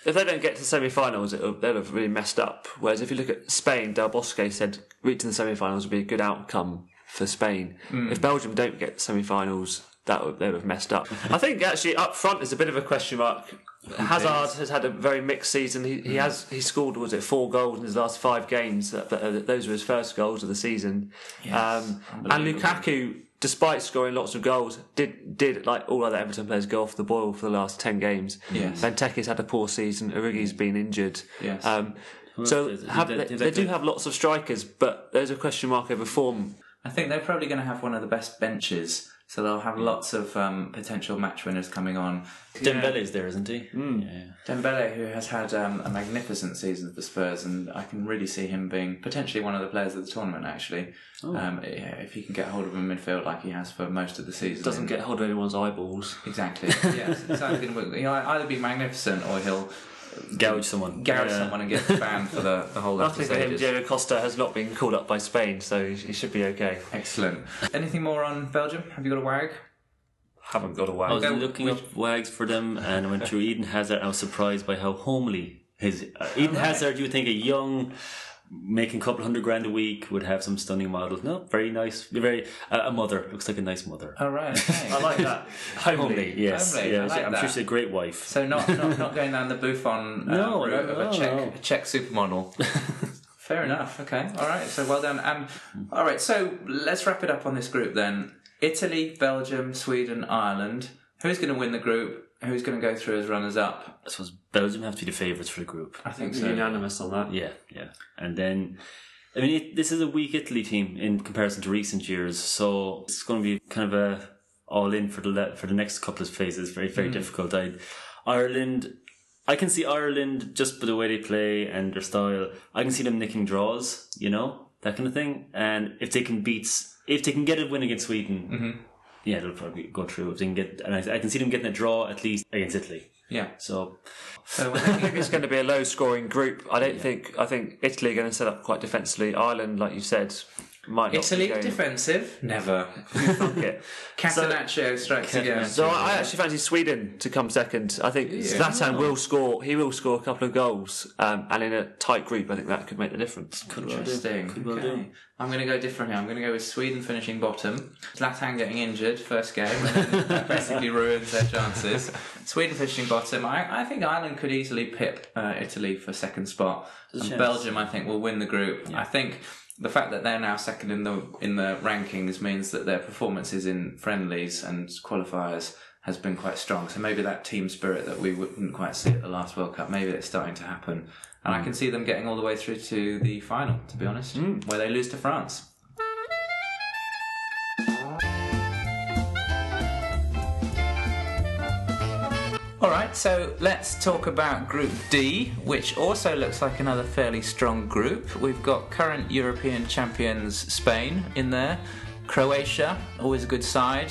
If they don't get to the semi-finals, they'll have really messed up. Whereas if you look at Spain, Del Bosque said reaching the semi-finals would be a good outcome for Spain. If Belgium don't get the semi-finals, they would have messed up. I think actually up front is a bit of a question mark. Hazard has had a very mixed season. He scored, was it 4 goals in his last 5 games? Those were his first goals of the season. Yes, and Lukaku, despite scoring lots of goals, did like all other Everton players, go off the boil for the last 10 games. Yes. Benteke's had a poor season. Origi's been injured. Yes. So they do have lots of strikers, but there's a question mark over form. I think they're probably going to have one of the best benches. So they'll have lots of potential match winners coming on. Dembele's there, isn't he? Dembele, who has had a magnificent season for Spurs, and I can really see him being potentially one of the players of the tournament, actually. If he can get hold of him in midfield like he has for most of the season. Doesn't get hold of anyone's eyeballs. Exactly. Yes, exactly. He'll either be magnificent or he'll... gouge someone and get banned for the whole lot. Luckily for him, Diego Costa has not been called up by Spain, so he should be okay. Excellent. Anything more on Belgium? Have you got a wag? Haven't got a wag. I was looking up wags for them, and I went through Eden Hazard. I was surprised by how homely his Eden Hazard. You would think a young, making a couple $100,000 a week, would have some stunning models. No, very nice. Very a mother. Looks like a nice mother. All right, I like that. Homely, yes. Homely. Yeah, I'm sure she's a great wife. So not going down the Buffon route of a Czech supermodel. Fair enough. Okay. All right. So well done. All right. So let's wrap it up on this group then. Italy, Belgium, Sweden, Ireland. Who's going to win the group? Who's going to go through as runners-up? I suppose Belgium have to be the favourites for the group. I think so. Unanimous on that. Yeah, yeah. And then, I mean, this is a weak Italy team in comparison to recent years, so it's going to be kind of a all-in for the next couple of phases. Very, very difficult. Ireland, I can see Ireland, just by the way they play and their style, I can see them nicking draws, you know, that kind of thing. And if they can get a win against Sweden... Mm-hmm. Yeah, they'll probably go through. If they can get, and I can see them getting a draw at least against Italy. Yeah. So I think it's going to be a low-scoring group. I think Italy are going to set up quite defensively. Ireland, like you said, might not. Italy defensive? Never. Fuck it. Catenaccio strikes together. So I actually fancy Sweden to come second. I think Zlatan will score. He will score a couple of goals, and in a tight group, I think that could make the difference. Interesting. Could well do. I'm going to go differently. I'm going to go with Sweden finishing bottom. Zlatan getting injured first game, and that basically ruins their chances. Sweden finishing bottom. I think Ireland could easily pip Italy for second spot. And Belgium, I think, will win the group. Yeah. I think the fact that they're now second in the rankings means that their performances in friendlies and qualifiers has been quite strong. So maybe that team spirit that we wouldn't quite see at the last World Cup, maybe it's starting to happen. And I can see them getting all the way through to the final, to be honest, where they lose to France. All right, so let's talk about Group D, which also looks like another fairly strong group. We've got current European champions Spain in there, Croatia, always a good side,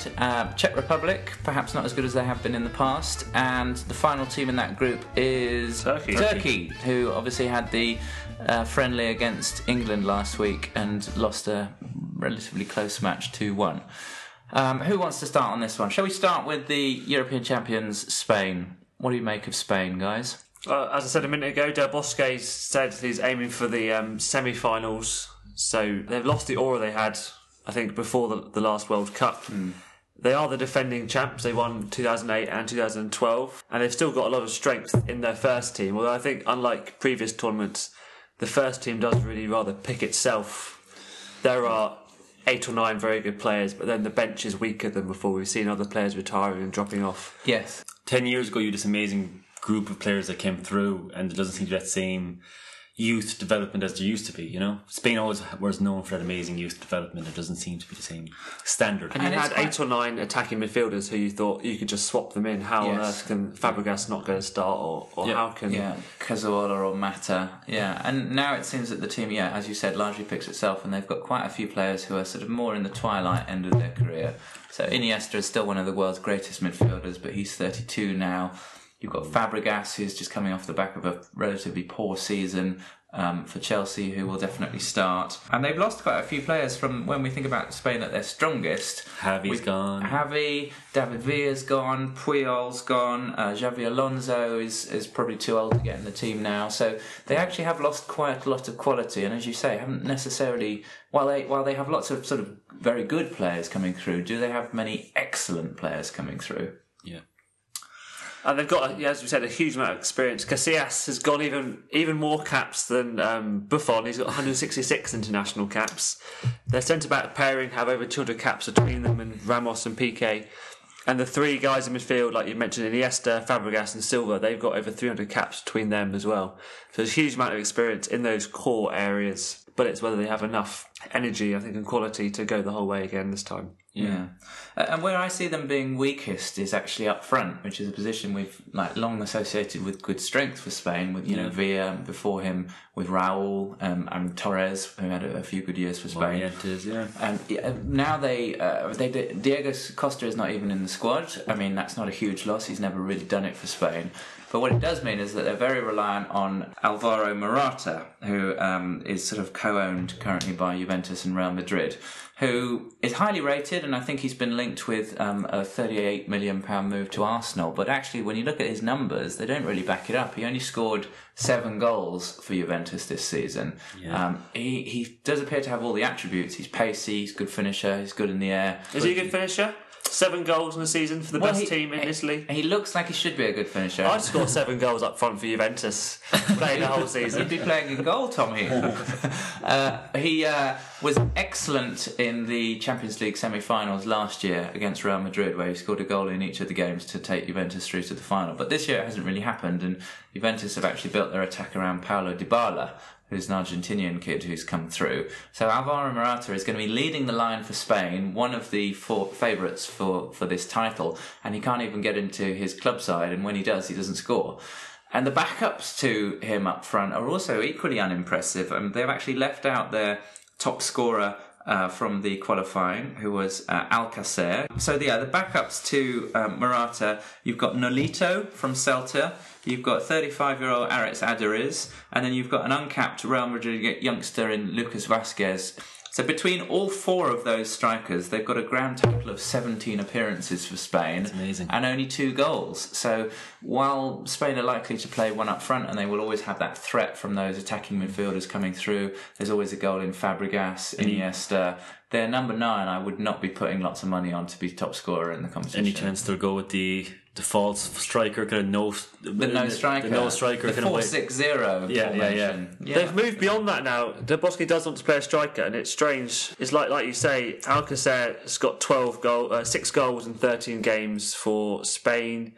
Czech Republic, perhaps not as good as they have been in the past, and the final team in that group is Turkey, who obviously had the friendly against England last week and lost a relatively close match 2-1. Who wants to start on this one? Shall we start with the European champions, Spain? What do you make of Spain, guys? As I said a minute ago, Del Bosque said he's aiming for the semi-finals. So they've lost the aura they had, I think, before the last World Cup. They are the defending champs. They won 2008 and 2012. And they've still got a lot of strength in their first team. Although I think, unlike previous tournaments, the first team does really rather pick itself. There are 8 or 9 very good players, but then the bench is weaker than before. We've seen other players retiring and dropping off. Yes. 10 years ago, you had this amazing group of players that came through, and it doesn't seem to be that same youth development as there used to be, you know? Spain always was known for that amazing youth development. It doesn't seem to be the same standard. And you had 8 or 9 attacking midfielders who you thought you could just swap them in. How on earth can Fabregas not go to start, or how can... Yeah, Cazorla or Mata. Yeah, and now it seems that the team, as you said, largely picks itself, and they've got quite a few players who are sort of more in the twilight end of their career. So Iniesta is still one of the world's greatest midfielders, but he's 32 now. You've got Fabregas, who's just coming off the back of a relatively poor season for Chelsea, who will definitely start. And they've lost quite a few players from when we think about Spain at their strongest. Javi's gone. Javi, David Villa's gone, Puyol's gone, Xavi Alonso is probably too old to get in the team now. So they actually have lost quite a lot of quality. And as you say, haven't necessarily... While they have lots of sort of very good players coming through, do they have many excellent players coming through? Yeah. And they've got, as we said, a huge amount of experience. Casillas has got even more caps than Buffon. He's got 166 international caps. Their centre-back pairing have over 200 caps between them, and Ramos and Piqué. And the three guys in midfield, like you mentioned, Iniesta, Fabregas and Silva, they've got over 300 caps between them as well. So there's a huge amount of experience in those core areas. But it's whether they have enough energy, I think, and quality to go the whole way again this time. Yeah. And where I see them being weakest is actually up front, which is a position we've long associated with good strength for Spain, with Villa before him, with Raul and Torres, who had a few good years for Spain. And now they Diego Costa is not even in the squad. I mean, that's not a huge loss. He's never really done it for Spain. But what it does mean is that they're very reliant on Alvaro Morata, who is sort of co-owned currently by Juventus and Real Madrid, who is highly rated, and I think he's been linked with a £38 million move to Arsenal. But actually, when you look at his numbers, they don't really back it up. He only scored 7 goals for Juventus this season. Yeah. He does appear to have all the attributes. He's pacey, he's a good finisher, he's good in the air. Is he a good finisher? 7 goals in the season for the best team in Italy. He looks like he should be a good finisher. I'd score 7 goals up front for Juventus, playing the whole season. He'd be playing in goal, Tom Heaton. He was excellent in the Champions League semi-finals last year against Real Madrid, where he scored a goal in each of the games to take Juventus through to the final. But this year it hasn't really happened, and Juventus have actually built their attack around Paulo Dybala, who's an Argentinian kid who's come through. So Alvaro Morata is going to be leading the line for Spain, one of the four favourites for this title, and he can't even get into his club side, and when he does, he doesn't score. And the backups to him up front are also equally unimpressive. They've actually left out their top scorer from the qualifying, who was Alcacer. So yeah, the backups to Morata, you've got Nolito from Celta, you've got 35-year-old Aritz Aduriz, and then you've got an uncapped Real Madrid youngster in Lucas Vazquez. So between all four of those strikers, they've got a grand total of 17 appearances for Spain. That's amazing. And only 2 goals. So while Spain are likely to play one up front and they will always have that threat from those attacking midfielders coming through, there's always a goal in Fabregas, Iniesta. Their number 9, I would not be putting lots of money on to be top scorer in the competition. Any chance they'll go with the false striker, kind of no striker, the 4-6-0. Yeah. They've moved beyond that now. De Bosque does want to play a striker, and it's strange. It's like you say, Alcacer's got 6 goals in 13 games for Spain.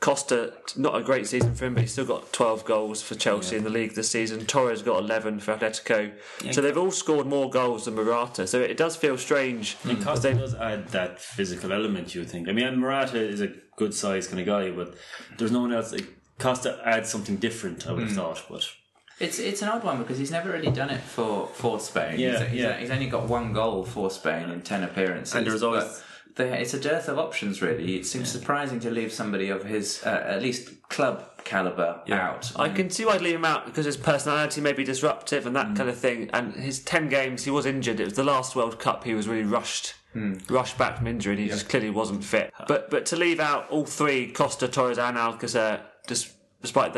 Costa, not a great season for him, but he's still got 12 goals for Chelsea in the league this season. Torres got 11 for Atletico. Yeah, so they've all scored more goals than Morata. So it does feel strange. And Costa does add that physical element, you would think. I mean, Morata is a good size kind of guy, but there's no one else. Costa adds something different, I would have thought, but... It's an odd one because he's never really done it for Spain. Yeah, he's only got 1 goal for Spain in 10 appearances. And there's always... It's a dearth of options, really. It seems surprising to leave somebody of his, at least club calibre, out. I can see why I'd leave him out, because his personality may be disruptive and that kind of thing. And his 10 games, he was injured. It was the last World Cup. He was really rushed back from injury, and he just clearly wasn't fit. But to leave out all 3, Costa, Torres and Alcacer, despite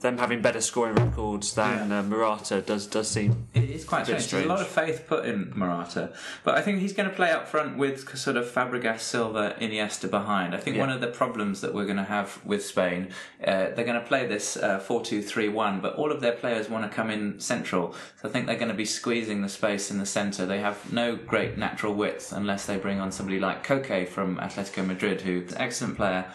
them having better scoring records than Morata does seem. It is quite strange. There's a lot of faith put in Morata, but I think he's going to play up front with sort of Fabregas, Silva, Iniesta behind. I think one of the problems that we're going to have with Spain, they're going to play this 4-2-3-1, but all of their players want to come in central, so I think they're going to be squeezing the space in the centre. They have no great natural width unless they bring on somebody like Koke from Atletico Madrid, who's an excellent player.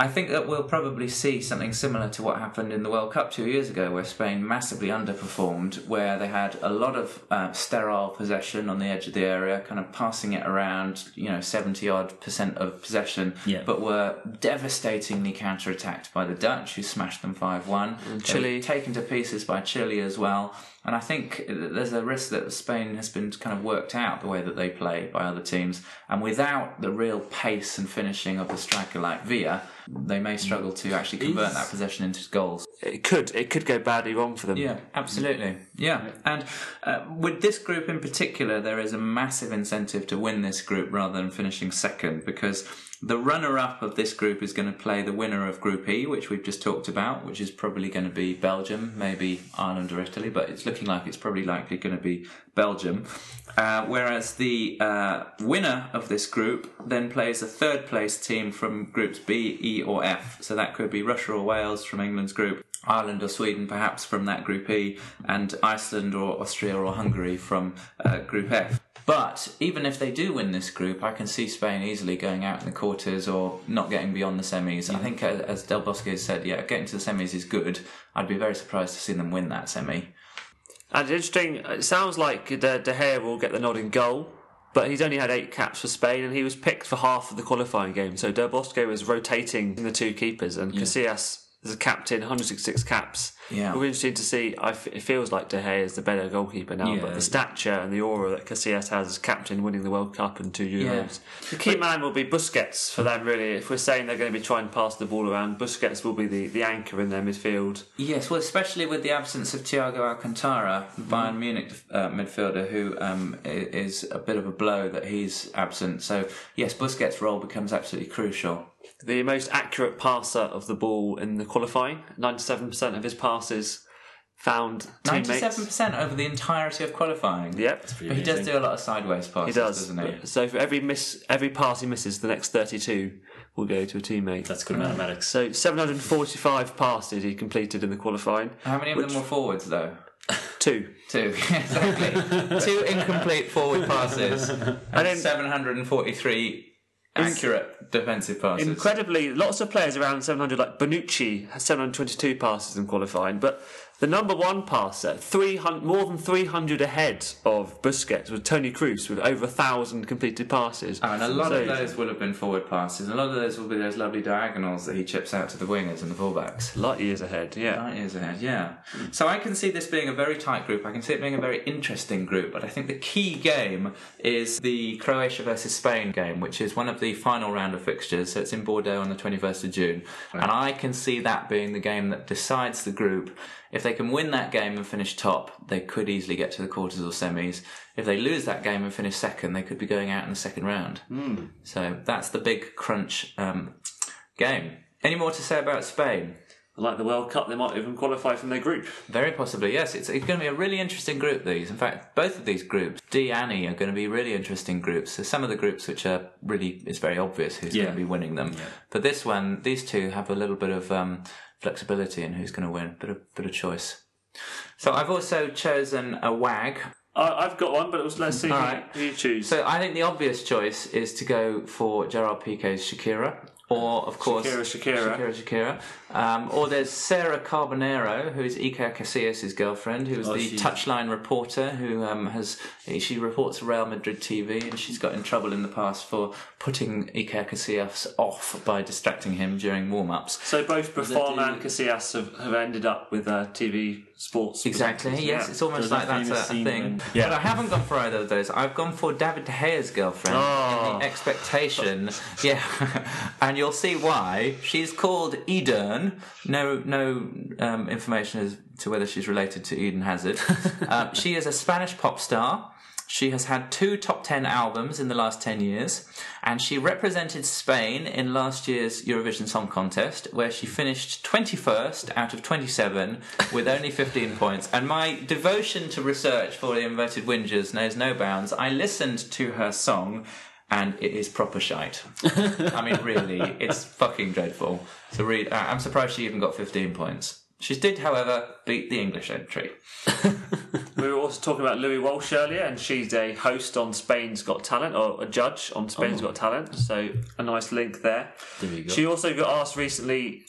I think that we'll probably see something similar to what happened in the World Cup 2 years ago, where Spain massively underperformed, where they had a lot of sterile possession on the edge of the area, kind of passing it around, 70-odd% of possession, but were devastatingly counter-attacked by the Dutch, who smashed them 5-1. And Chile. They were taken to pieces by Chile as well. And I think there's a risk that Spain has been kind of worked out the way that they play by other teams. And without the real pace and finishing of a striker like Villa, they may struggle to actually convert that possession into goals. It could go badly wrong for them. Yeah, absolutely. Yeah. And with this group in particular, there is a massive incentive to win this group rather than finishing second, because the runner-up of this group is going to play the winner of Group E, which we've just talked about, which is probably going to be Belgium, maybe Ireland or Italy, but it's looking like it's probably likely going to be Belgium. Whereas the winner of this group then plays a third-place team from Groups B, E or F. So that could be Russia or Wales from England's group, Ireland or Sweden perhaps from that Group E, and Iceland or Austria or Hungary from Group F. But even if they do win this group, I can see Spain easily going out in the quarters or not getting beyond the semis. I think, as Del Bosque has said, getting to the semis is good. I'd be very surprised to see them win that semi. And it's interesting, it sounds like De Gea will get the nod in goal, but he's only had 8 caps for Spain and he was picked for half of the qualifying game. So Del Bosque was rotating the 2 keepers, and Casillas is a captain, 166 caps. Yeah. It'll be interesting to see. It feels like De Gea is the better goalkeeper now, but the stature and the aura that Casillas has as captain, winning the World Cup and 2 Euros. The key man will be Busquets for them, really. If we're saying they're going to be trying to pass the ball around, Busquets will be the anchor in their midfield. Yes, well, especially with the absence of Thiago Alcantara, Bayern Munich midfielder, who is a bit of a blow that he's absent. So, yes, Busquets' role becomes absolutely crucial. The most accurate passer of the ball in the qualifying, 97% of his passes found teammates. 97% over the entirety of qualifying. Yep, but amazing. He does do a lot of sideways passes, doesn't he? So for every pass he misses, the next 32 will go to a teammate. That's good mathematics. So 745 passes he completed in the qualifying. How many of them were forwards though? Two, exactly. 2 incomplete forward passes and 743 accurate defensive passes. Incredibly, lots of players around 700, like Bonucci has 722 passes in qualifying, but the number one passer, 300, more than 300 ahead of Busquets, with Toni Kroos with over 1,000 completed passes. And a lot of those will have been forward passes. A lot of those will be those lovely diagonals that he chips out to the wingers and the fullbacks. Light years ahead, yeah. Light years ahead, yeah. So I can see this being a very tight group. I can see it being a very interesting group. But I think the key game is the Croatia versus Spain game, which is one of the final round of fixtures. So it's in Bordeaux on the 21st of June. Right. And I can see that being the game that decides the group. If they can win that game and finish top, they could easily get to the quarters or semis. If they lose that game and finish second, they could be going out in the second round. Mm. So that's the big crunch game. Any more to say about Spain? Like the World Cup, they might even qualify from their group. Very possibly, yes. It's going to be a really interesting group, these. In fact, both of these groups, D and E, are going to be really interesting groups. So some of the groups which are really, it's very obvious who's going to be winning them. Yeah. But this one, these two have a little bit of... flexibility in who's going to win, bit of choice. So I've also chosen a wag. I've got one, but let's see who you choose. So I think the obvious choice is to go for Gerard Piqué's Shakira, or of course Shakira. Or there's Sarah Carbonero, who is Iker Casillas' girlfriend, who is the touchline reporter who she reports Real Madrid TV, and she's got in trouble in the past for putting Iker Casillas off by distracting him during warm-ups. So both Buffon and Casillas have ended up with TV sports. Exactly, yes, yeah. It's almost like that's a thing. Yeah. But I haven't gone for either of those. I've gone for David De Gea's girlfriend in The Expectation. Yeah, and you'll see why. She's called Edern. No information as to whether she's related to Eden Hazard. She is a Spanish pop star. She has had 2 top 10 albums in the last 10 years, and she represented Spain in last year's Eurovision Song Contest, where she finished 21st out of 27 with only 15 points. And my devotion to research for the Inverted Whingers knows no bounds. I listened to her song, and it is proper shite. I mean, really, it's fucking dreadful to read. I'm surprised she even got 15 points. She did, however, beat the English entry. We were also talking about Louis Walsh earlier, and she's a host on Spain's Got Talent, or a judge on Spain's Got Talent, so a nice link there. She also got asked recently,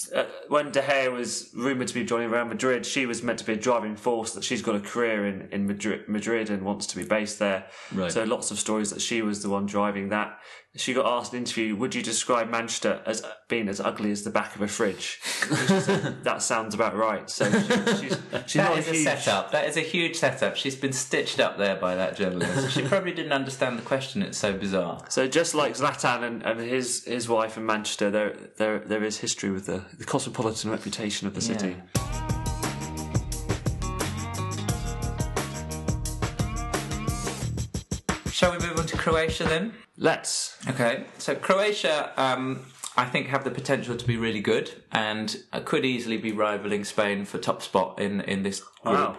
when De Gea was rumoured to be joining Real Madrid, she was meant to be a driving force, that she's got a career in Madrid and wants to be based there. Right. So lots of stories that she was the one driving that. She got asked in an interview, would you describe Manchester as being as ugly as the back of a fridge? Said, that sounds about right. So she's that is a setup. That is a huge setup. She's been stitched up there by that journalist. She probably didn't understand the question. It's so bizarre. So just like Zlatan and his wife in Manchester, there is history with the cosmopolitan reputation of the city. Yeah. Shall we move on to Croatia then? Let's. Okay, so Croatia, I think, have the potential to be really good and could easily be rivaling Spain for top spot in this group.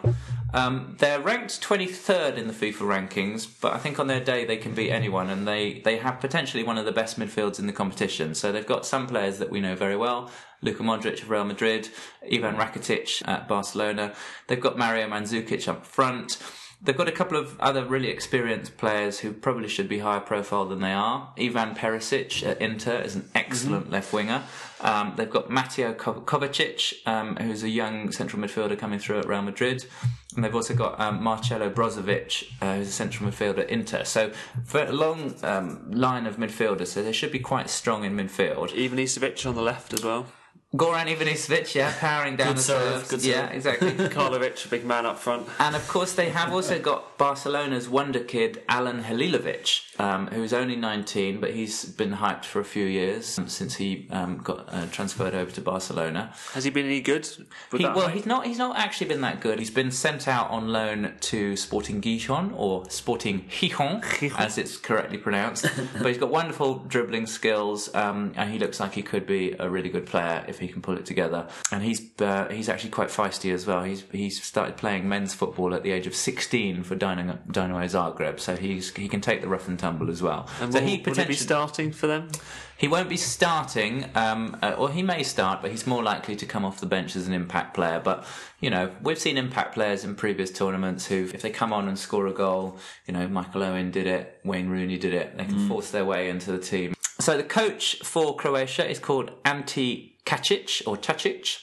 Wow. They're ranked 23rd in the FIFA rankings, but I think on their day they can beat anyone, and they have potentially one of the best midfields in the competition. So they've got some players that we know very well. Luka Modric of Real Madrid, Ivan Rakitic at Barcelona. They've got Mario Mandzukic up front. They've got a couple of other really experienced players who probably should be higher profile than they are. Ivan Perisic at Inter is an excellent left winger. They've got Mateo Kovacic, who's a young central midfielder coming through at Real Madrid. And they've also got Marcelo Brozovic, who's a central midfielder at Inter. So for a long line of midfielders, so they should be quite strong in midfield. Ivan Isevic on the left as well. Goran Ivanišević, yeah, powering down the serve. Yeah, exactly. Karlovic, a big man up front. And of course they have also got Barcelona's wonder kid, Alan Halilovic, who's only 19, but he's been hyped for a few years since he got transferred over to Barcelona. Has he been any good? He's not actually been that good. He's been sent out on loan to Sporting Gijón, or Sporting Gijón, as it's correctly pronounced. But he's got wonderful dribbling skills, and he looks like he could be a really good player if he can pull it together. And he's actually quite feisty as well. He's started playing men's football at the age of 16 for Dynamo Zagreb, so he can take the rough and tumble as well. And so will he be starting for them? He won't be starting, or he may start, but he's more likely to come off the bench as an impact player. But, you know, we've seen impact players in previous tournaments who, if they come on and score a goal, you know, Michael Owen did it, Wayne Rooney did it, they can force their way into the team. So the coach for Croatia is called Ante Kacic, or Tacic.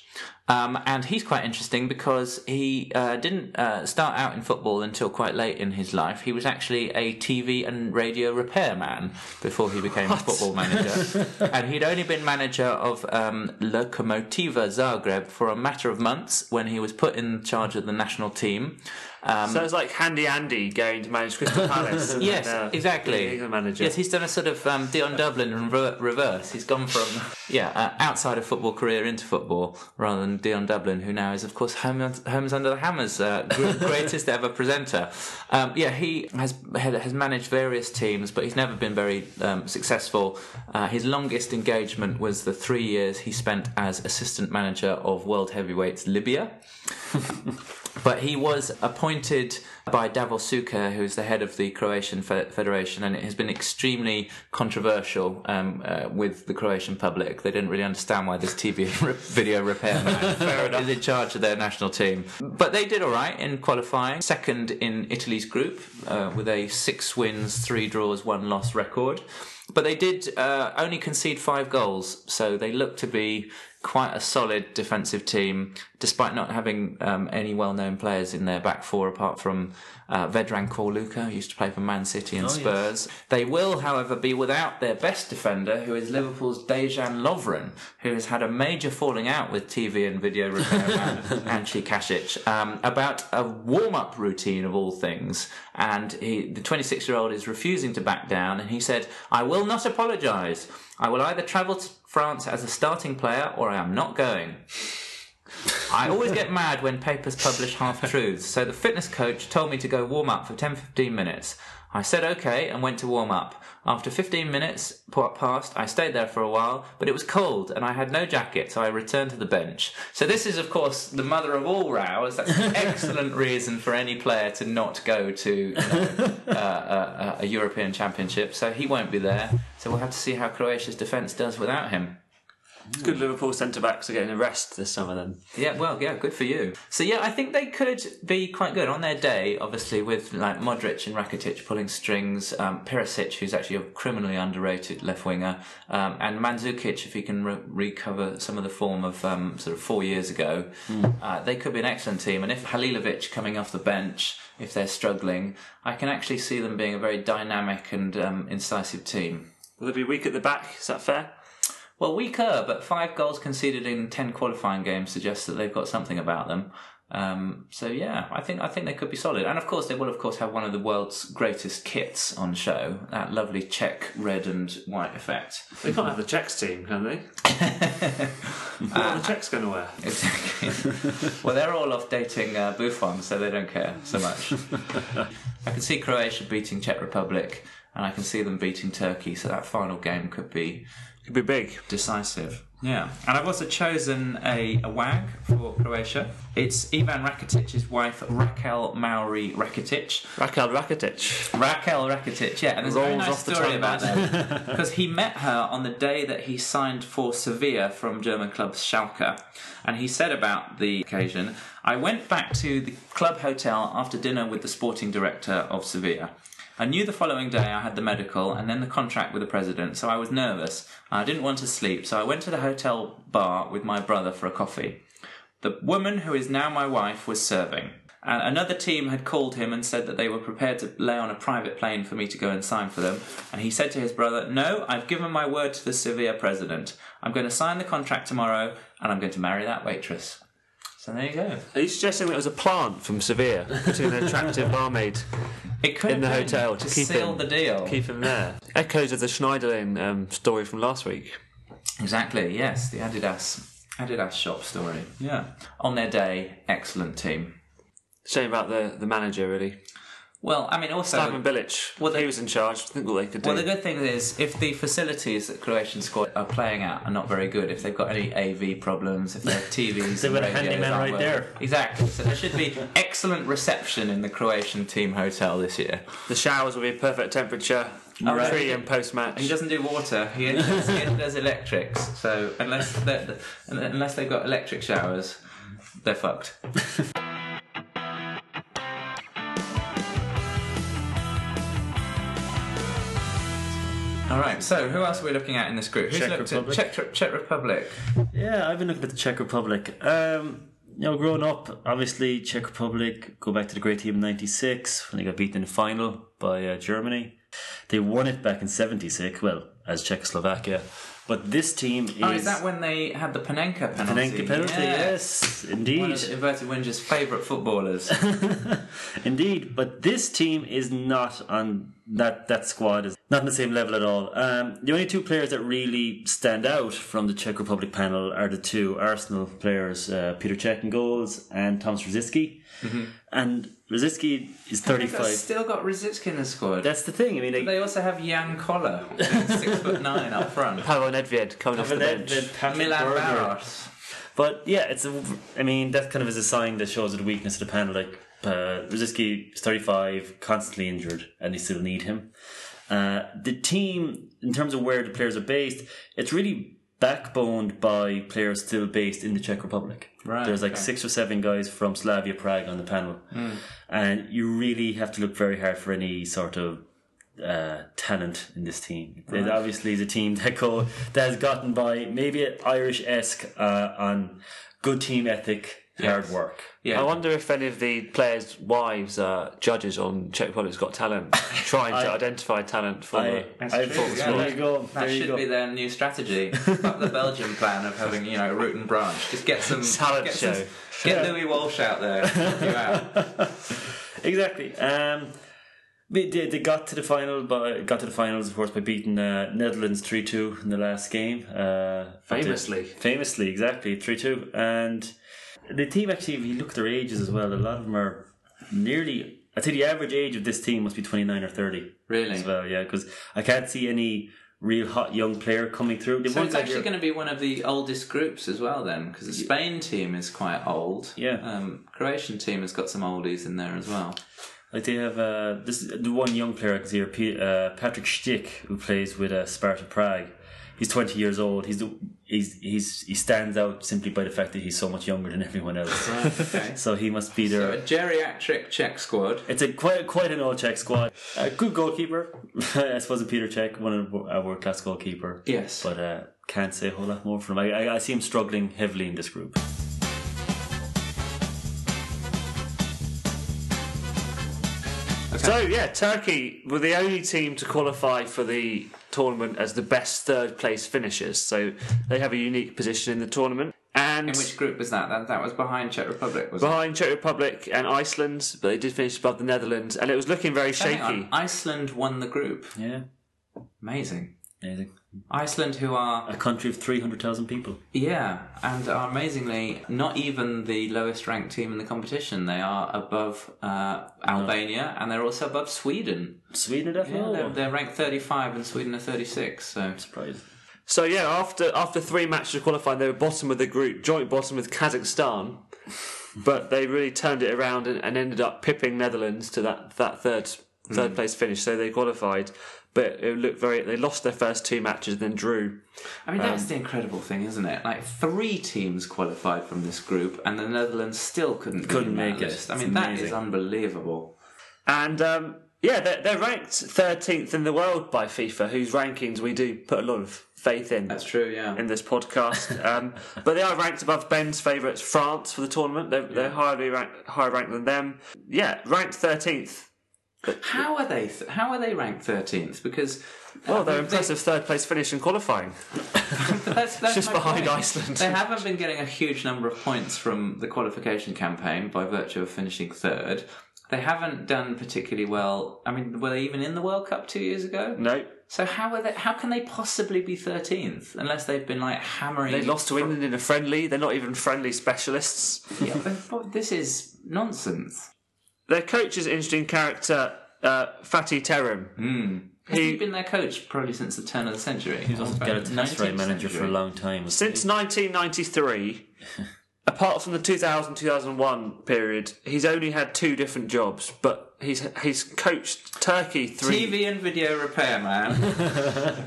And he's quite interesting because he didn't start out in football until quite late in his life. He was actually a TV and radio repairman before he became a football manager. And he'd only been manager of Lokomotiva Zagreb for a matter of months when he was put in charge of the national team. So it's like Handy Andy going to manage Crystal Palace. Yes, exactly. He's a manager. Yes, he's done a sort of Dion Dublin in reverse. He's gone from outside of football career into football, rather than Dion Dublin, who now is, of course, Homes Under the Hammers' greatest ever presenter. He has managed various teams, but he's never been very successful. His longest engagement was the 3 years he spent as assistant manager of World Heavyweights Libya. But he was appointed by Davor Šuker, who's the head of the Croatian Federation, and it has been extremely controversial with the Croatian public. They didn't really understand why this TV video repairman is in charge of their national team. But they did all right in qualifying, second in Italy's group, with a 6 wins, 3 draws, 1 loss record. But they did only concede 5 goals, so they look to be quite a solid defensive team, despite not having any well-known players in their back four apart from Vedran Korluka, who used to play for Man City and Spurs. Yes. They will, however, be without their best defender, who is Liverpool's Dejan Lovren, who has had a major falling out with TV and video repairman Ante Kacic about a warm-up routine of all things. And the 26-year-old is refusing to back down, and he said, "I will not apologise. I will either travel to France as a starting player or I am not going. I always get mad when papers publish half-truths, so the fitness coach told me to go warm up for 10-15 minutes. I said okay and went to warm up. After 15 minutes passed, I stayed there for a while, but it was cold and I had no jacket, so I returned to the bench." So this is, of course, the mother of all rows. That's an excellent reason for any player to not go to a European Championship. So he won't be there. So we'll have to see how Croatia's defence does without him. It's good Liverpool centre-backs are getting a rest this summer then. Yeah, well, yeah, good for you. So, yeah, I think they could be quite good on their day, obviously, with like Modric and Rakitic pulling strings, Perisic, who's actually a criminally underrated left-winger, and Mandzukic, if he can recover some of the form of sort of 4 years ago. They could be an excellent team. And if Halilovic coming off the bench, if they're struggling, I can actually see them being a very dynamic and incisive team. Will they be weak at the back? Is that fair? Well, weaker, but 5 goals conceded in 10 qualifying games suggests that they've got something about them. I think they could be solid. And, of course, they will, of course, have one of the world's greatest kits on show, that lovely Czech red and white effect. They can't have the Czechs team, can they? What are the Czechs going to wear? Exactly. Well, they're all off dating Buffon, so they don't care so much. I can see Croatia beating Czech Republic, and I can see them beating Turkey, so that final game could be... It'd be big. Decisive. Yeah. And I've also chosen a wag for Croatia. It's Ivan Rakitic's wife, Rakel Mauri Rakitic. Rakel Rakitic, yeah. And there's a nice story about that. Because he met her on the day that he signed for Sevilla from German club Schalke. And he said about the occasion, "I went back to the club hotel after dinner with the sporting director of Sevilla. I knew the following day I had the medical and then the contract with the president, so I was nervous. I didn't want to sleep, so I went to the hotel bar with my brother for a coffee. The woman who is now my wife was serving. Another team had called him and said that they were prepared to lay on a private plane for me to go and sign for them. And he said to his brother, 'No, I've given my word to the Sevilla president. I'm going to sign the contract tomorrow and I'm going to marry that waitress.'" So there you go. Are you suggesting that it was a plant from Sevilla putting an attractive barmaid in the hotel to seal the deal? Keep him there. Echoes of the Schneiderlin story from last week. Exactly, yes. The Adidas shop story. Yeah. On their day, excellent team. Shame about the manager, really. Well, I mean, also Slaven Bilic, well, he was in charge. I think what they could do. Well, the good thing is, if the facilities that Croatian squad are playing at are not very good, if they've got any AV problems, if they have TVs, they've got a handyman right there. Exactly. So there should be excellent reception in the Croatian team hotel this year. The showers will be perfect temperature. Right. Pre and post match. He doesn't do water. He only does electrics. So unless they've got electric showers, they're fucked. All right, so who else are we looking at in this group? Who's Czech Republic. At Czech Republic. Yeah, I've been looking at the Czech Republic. You know, growing up, obviously, Czech Republic, go back to the great team in 96 when they got beaten in the final by Germany. They won it back in 76, well, as Czechoslovakia. But this team is... Oh, is that when they had the Panenka penalty? The Panenka penalty, yes, indeed. One of the Inverted Whingers' favourite footballers. Indeed, but this team is not on... That squad is not on the same level at all. The only two players that really stand out from the Czech Republic panel are the two Arsenal players, Peter Cech in goals and Tomáš Rosický. Mm-hmm. And Rosický is 35. They've still got Rosický in the squad. That's the thing. I mean, they also have Jan Koller, 6'9" up front. Pavel Nedvěd coming off the bench. Milan Baros. But yeah, that kind of is a sign that shows the weakness of the panel. Like, Rosický is 35, constantly injured, and they still need him. The team, in terms of where the players are based, it's really backboned by players still based in the Czech Republic. Right, there's like 6 or 7 guys from Slavia Prague on the panel, and you really have to look very hard for any sort of talent in this team. Right. It obviously is a team that has gotten by maybe Irish-esque on good team ethic. Yes. Hard work. Yeah. I wonder if any of the players' wives are judges on Czech Republic's Got Talent, trying to identify talent for the sports. Yeah, there you go. That should be their new strategy. Up the Belgian plan of having, root and branch. Just get some talent show. Get Louis Walsh out there. You out. Exactly. They got to the final, of course, by beating Netherlands 3-2 in the last game. Famously, exactly 3-2 and. The team, actually, if you look at their ages as well, a lot of them are nearly... I'd say the average age of this team must be 29 or 30. Really? As well, yeah, because I can't see any real hot young player coming through. So it's actually going to be one of the oldest groups as well then, because the Spain team is quite old. Yeah. Croatian team has got some oldies in there as well. Like they have the one young player I can see here, Patrick Stick, who plays with Sparta Prague. He's 20 years old. He stands out simply by the fact that he's so much younger than everyone else. Right, okay. So he must be there. So a geriatric Czech squad. It's quite an old Czech squad. A good goalkeeper, I suppose. Peter Cech, one of our world class goalkeeper. Yes, but can't say a whole lot more for him. I see him struggling heavily in this group. So, yeah, Turkey were the only team to qualify for the tournament as the best third-place finishers. So they have a unique position in the tournament. And in which group was that? That was behind Czech Republic, wasn't it? Behind Czech Republic and Iceland, but they did finish above the Netherlands, and it was looking very shaky. Iceland won the group. Yeah. Amazing. Iceland, who are... A country of 300,000 people. Yeah, and are amazingly not even the lowest-ranked team in the competition. They are above Albania, and they're also above Sweden. Sweden, definitely. Yeah, they're ranked 35, and Sweden are 36, so... I'm surprised. So, yeah, after 3 matches of qualifying, they were bottom of the group, joint bottom with Kazakhstan, but they really turned it around and ended up pipping Netherlands to that third-place finish, so they qualified... But it looked they lost their first 2 matches and then drew. I mean, that's the incredible thing, isn't it? Like, 3 teams qualified from this group and the Netherlands still couldn't make it. I mean, that is unbelievable. And, they're ranked 13th in the world by FIFA, whose rankings we do put a lot of faith in. That's true, yeah. In this podcast. But they are ranked above Ben's favourites, France, for the tournament. They're higher ranked than them. Yeah, ranked 13th. But how are they? How are they ranked 13th? Because they're impressive third place finish in qualifying. that's just behind Iceland. They haven't been getting a huge number of points from the qualification campaign by virtue of finishing third. They haven't done particularly well. I mean, were they even in the World Cup 2 years ago? No. So how can they possibly be 13th unless they've been like hammering? They lost to England in a friendly. They're not even friendly specialists. Yeah, but this is nonsense. Their coach is an interesting character, Fatih Terim. Mm. Has he been their coach probably since the turn of the century? He was also Galatasaray manager for a long time. Since 1993, apart from the 2000-2001 period, he's only had two different jobs, but he's coached Turkey three... TV and video repair, man.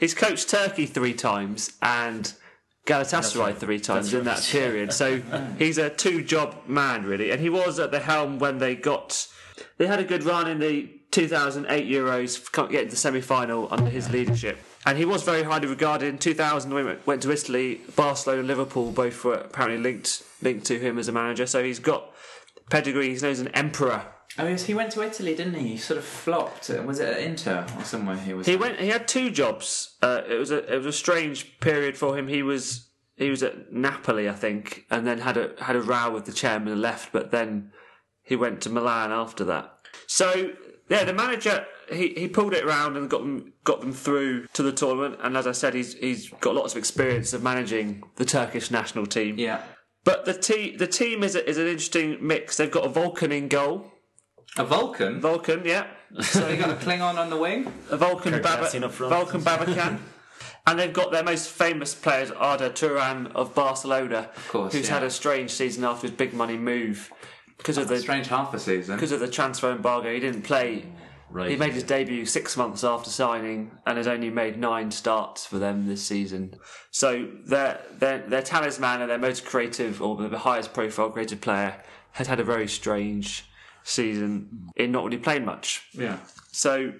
He's coached Turkey three times and Galatasaray three times in that period. So he's a two-job man, really. And he was at the helm when they got... They had a good run in the 2008 Euros, can't get to the semi-final under his leadership. And he was very highly regarded. In 2000, when he went to Italy, Barcelona and Liverpool both were apparently linked to him as a manager. So he's got pedigree. He's known as an emperor. Oh, yes, he went to Italy, didn't he? He sort of flopped. Was it at Inter or somewhere he was? He had two jobs. It was a strange period for him. He was at Napoli, I think, and then had a row with the chairman and left. But then he went to Milan after that. So yeah, the manager he pulled it around and got them through to the tournament. And as I said, he's got lots of experience of managing the Turkish national team. Yeah. But the team is an interesting mix. They've got a Vulcan in goal. A Vulcan? Vulcan, yeah. So they've got a Klingon on the wing. A Vulcan Babacan. And they've got their most famous players, Arda Turan of Barcelona, of course, who's had a strange season after his big money move. Because of the transfer embargo, he didn't play. Right. He made his debut 6 months after signing and has only made 9 starts for them this season. So their talisman and their most creative, or the highest profile creative player, has had a very strange season in not really playing much. Yeah. So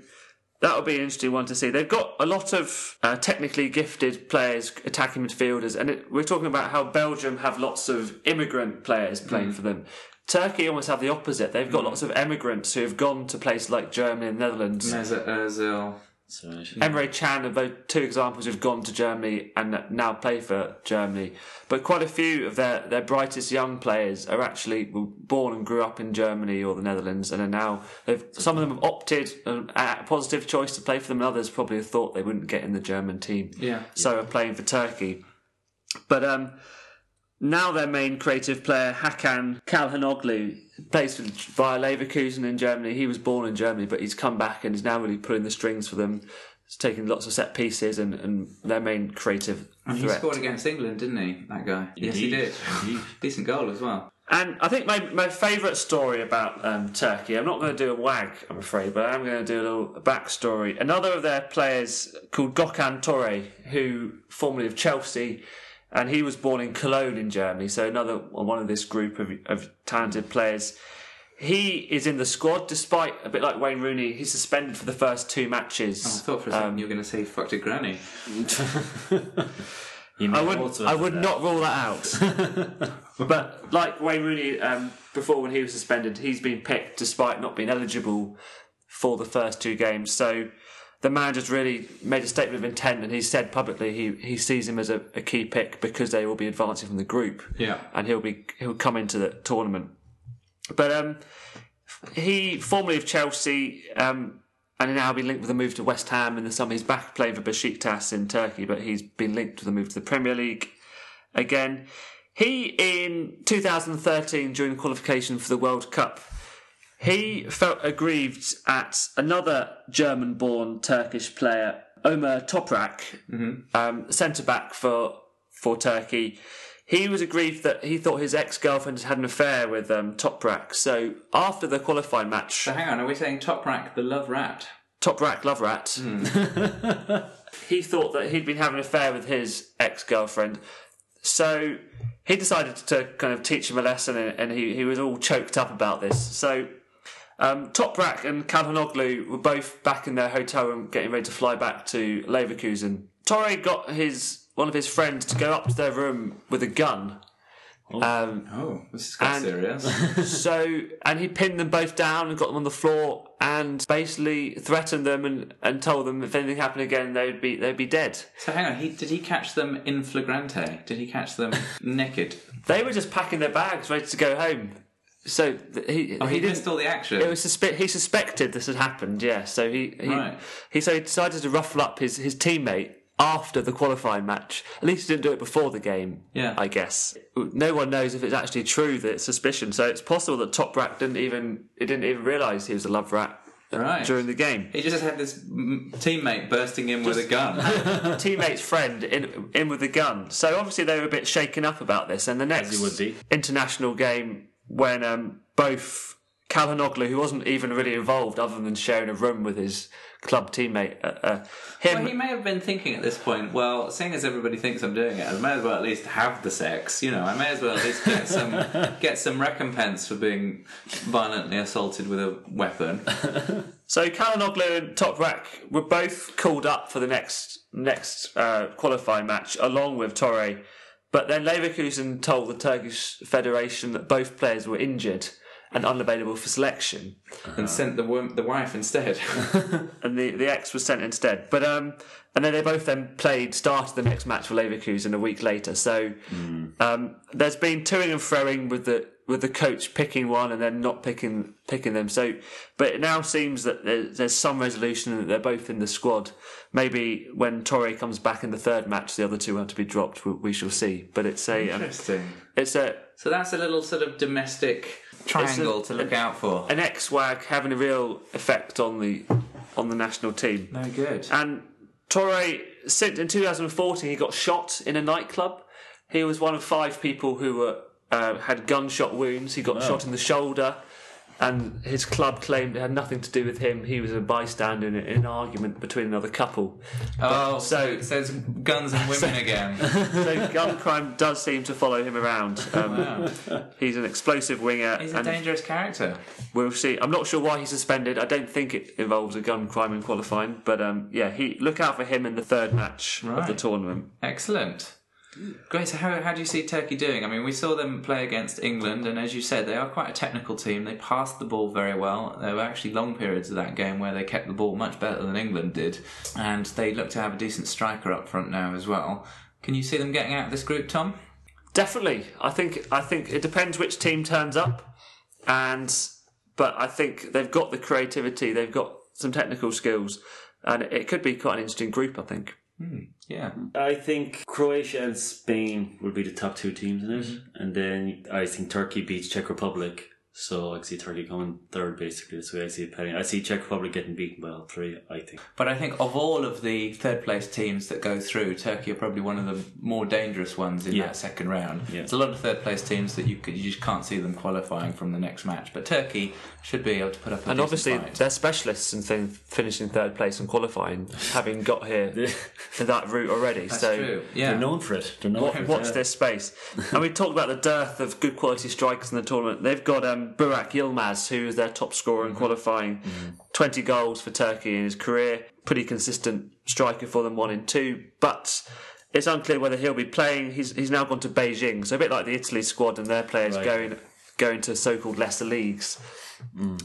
that would be an interesting one to see. They've got a lot of technically gifted players, attacking midfielders, and we're talking about how Belgium have lots of immigrant players playing for them. Turkey almost have the opposite. They've got lots of emigrants who have gone to places like Germany and Netherlands. Mesut Ozil. Emre Can are those two examples who've gone to Germany and now play for Germany. But quite a few of their brightest young players are actually born and grew up in Germany or the Netherlands, and are now... Some of them have opted a positive choice to play for them, and others probably have thought they wouldn't get in the German team. Yeah. So are playing for Turkey. But... now their main creative player, Hakan Çalhanoğlu, plays for Bayer Leverkusen in Germany. He was born in Germany, but he's come back and is now really pulling the strings for them. He's taking lots of set pieces and their main creative threat. He scored against England, didn't he, that guy? Indeed. Yes, he did. Indeed. Decent goal as well. And I think my favourite story about Turkey, I'm not going to do a wag, I'm afraid, but I am going to do a little backstory. Another of their players called Gökhan Töre, who formerly of Chelsea... And he was born in Cologne in Germany, so another one of this group of talented players. He is in the squad, despite, a bit like Wayne Rooney, he's suspended for the first 2 matches. Oh, I thought for a second you were going to say, fuck to granny. I would not rule that out. But like Wayne Rooney, before when he was suspended, he's been picked despite not being eligible for the first 2 games. So... the manager's really made a statement of intent, and he said publicly he sees him as a key pick because they will be advancing from the group. Yeah. And he'll come into the tournament. But he formerly of Chelsea, and now been linked with a move to West Ham in the summer. He's back playing for Besiktas in Turkey, but he's been linked with a move to the Premier League again. He, in 2013, during qualification for the World Cup, he felt aggrieved at another German-born Turkish player, Ömer Toprak, centre-back for Turkey. He was aggrieved that he thought his ex-girlfriend had an affair with Toprak. So after the qualifying match... So hang on, are we saying Toprak the love rat? Toprak love rat. Mm. He thought that he'd been having an affair with his ex-girlfriend. So he decided to kind of teach him a lesson, and he was all choked up about this. So... Toprak and Çalhanoğlu were both back in their hotel room getting ready to fly back to Leverkusen. Töre got one of his friends to go up to their room with a gun. This is quite serious. And he pinned them both down and got them on the floor and basically threatened them and told them if anything happened again they'd be dead. So hang on, did he catch them in flagrante? Did he catch them naked? They were just packing their bags ready to go home. So he missed all the action. It was he suspected this had happened, yeah. So he decided to ruffle up his teammate after the qualifying match. At least he didn't do it before the game, yeah. I guess. No one knows if it's actually true, that suspicion. So it's possible that Top Rat didn't even realise he was a love rat. Right. During the game, he just had this teammate bursting in with a gun. Teammate's friend in with a gun. So obviously they were a bit shaken up about this. And the next international game, when both Calhanoglu, who wasn't even really involved other than sharing a room with his club teammate, him. Well, he may have been thinking at this point, well, seeing as everybody thinks I'm doing it, I may as well at least have the sex. You know, I may as well at least get some recompense for being violently assaulted with a weapon. So Calhanoglu and Top Rat were both called up for the next qualifying match, along with Torre. But then Leverkusen told the Turkish Federation that both players were injured and unavailable for selection. And sent the wife instead. And the ex was sent instead. But and then they both then started the next match for Leverkusen a week later. So there's been toing and froing with the coach picking one and then not picking them. So, but it now seems that there's some resolution and that they're both in the squad. Maybe when Torre comes back in the third match, the other two will have to be dropped. We shall see. But it's a interesting. So that's a little sort of domestic triangle to look out for. An ex-WAG having a real effect on the national team. No good. And Torre, since in 2014, he got shot in a nightclub. He was one of 5 people who were had gunshot wounds. He got shot in the shoulder, and his club claimed it had nothing to do with him. He was a bystander in an argument between another couple. So it's guns and women again. So gun crime does seem to follow him around. He's an explosive winger. He's a dangerous character. We'll see. I'm not sure why he's suspended. I don't think it involves a gun crime in qualifying, but look out for him in the third match of the tournament. Excellent. Great, so how do you see Turkey doing? I mean, we saw them play against England, and as you said, they are quite a technical team. They passed the ball very well. There were actually long periods of that game where they kept the ball much better than England did, and they look to have a decent striker up front now as well. Can you see them getting out of this group, Tom? Definitely. I think it depends which team turns up, but I think they've got the creativity, they've got some technical skills, and it could be quite an interesting group, I think. Yeah, I think Croatia and Spain will be the top 2 teams in it, and then I think Turkey beats Czech Republic, so I see Turkey coming third basically. So I see Czech Republic getting beaten by all 3, I think. But I think of all of the third place teams that go through, Turkey are probably one of the more dangerous ones in that second round. Yeah. There's a lot of third place teams that you just can't see them qualifying from the next match, but Turkey should be able to put up a decent fight. Obviously they're specialists in finishing third place and qualifying, having got here for that route already. That's true. Yeah. They're known for it. Watch this space. And we talked about the dearth of good quality strikers in the tournament. They've got Burak Yilmaz, who is their top scorer in qualifying, 20 goals for Turkey in his career, pretty consistent striker for them, 1 in 2, but it's unclear whether he'll be playing. He's now gone to Beijing, so a bit like the Italy squad and their players going to so-called lesser leagues.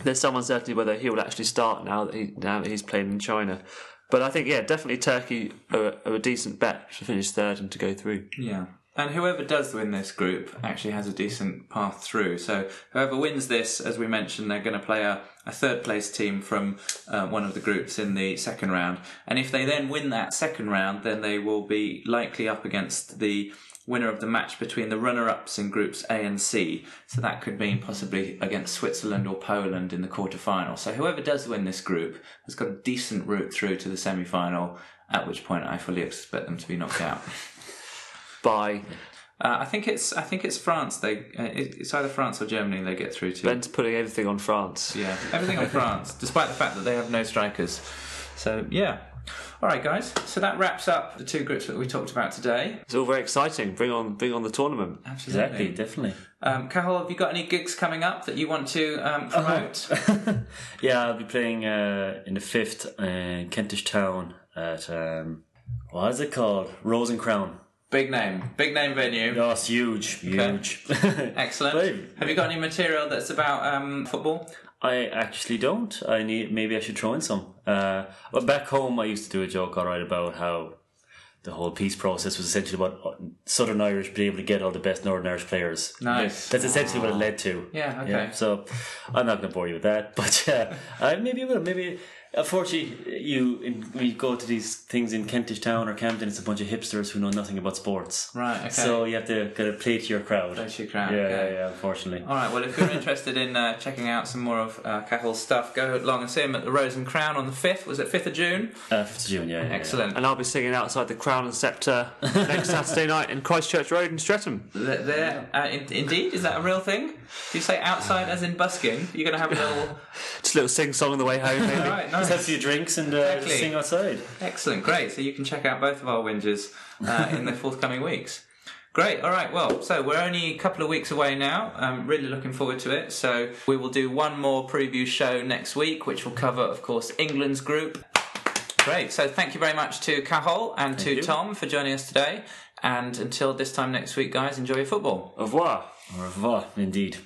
There's some uncertainty whether he'll actually start now that he's playing in China. But I think, definitely Turkey are a decent bet to finish third and to go through. Yeah. And whoever does win this group actually has a decent path through. So whoever wins this, as we mentioned, they're going to play a third-place team from one of the groups in the second round. And if they then win that second round, then they will be likely up against the winner of the match between the runner-ups in groups A and C. So that could mean possibly against Switzerland or Poland in the quarter-final. So whoever does win this group has got a decent route through to the semi-final, at which point I fully expect them to be knocked out. By, I think it's France. It's either France or Germany they get through to. Ben's putting everything on France. Yeah, everything on France, despite the fact that they have no strikers. So yeah, all right, guys. So that wraps up the 2 groups that we talked about today. It's all very exciting. Bring on the tournament. Absolutely, exactly, definitely. Cathal, have you got any gigs coming up that you want to promote? Yeah, I'll be playing in the 5th in Kentish Town at what is it called? Rose and Crown. Big name venue. Oh, it's huge. Okay. Excellent. Have you got any material that's about football? I actually don't. Maybe I should throw in some. But back home, I used to do a joke, about how the whole peace process was essentially about Southern Irish being able to get all the best Northern Irish players. Nice. That's essentially what it led to. Yeah. Okay. Yeah, so I'm not going to bore you with that, but maybe I will. Maybe Unfortunately, we go to these things in Kentish Town or Camden, it's a bunch of hipsters who know nothing about sports. Right, okay. So you have to kind of play to your crowd. Play to your crowd, yeah, unfortunately. Alright, well, if you're interested in checking out some more of Cathal's stuff, go along and see him at the Rose and Crown on the 5th. Was it 5th of June? 5th of June, yeah. Excellent. Yeah. And I'll be singing outside the Crown and Sceptre next Saturday night in Christchurch Road in Streatham. Indeed? Is that a real thing? Do you say outside as in busking? You're going to have a little... Just a little sing-song on the way home, maybe. Alright, nice. Have a few drinks and exactly. Sing outside. Excellent, great. So you can check out both of our whingers in the forthcoming weeks. Great, all right, well, so we're only a couple of weeks away now. I'm really looking forward to it. So we will do one more preview show next week, which will cover, of course, England's group. Great, so thank you very much to Cathal and to Tom for joining us today. And until this time next week, guys, enjoy your football. Au revoir. Au revoir, indeed.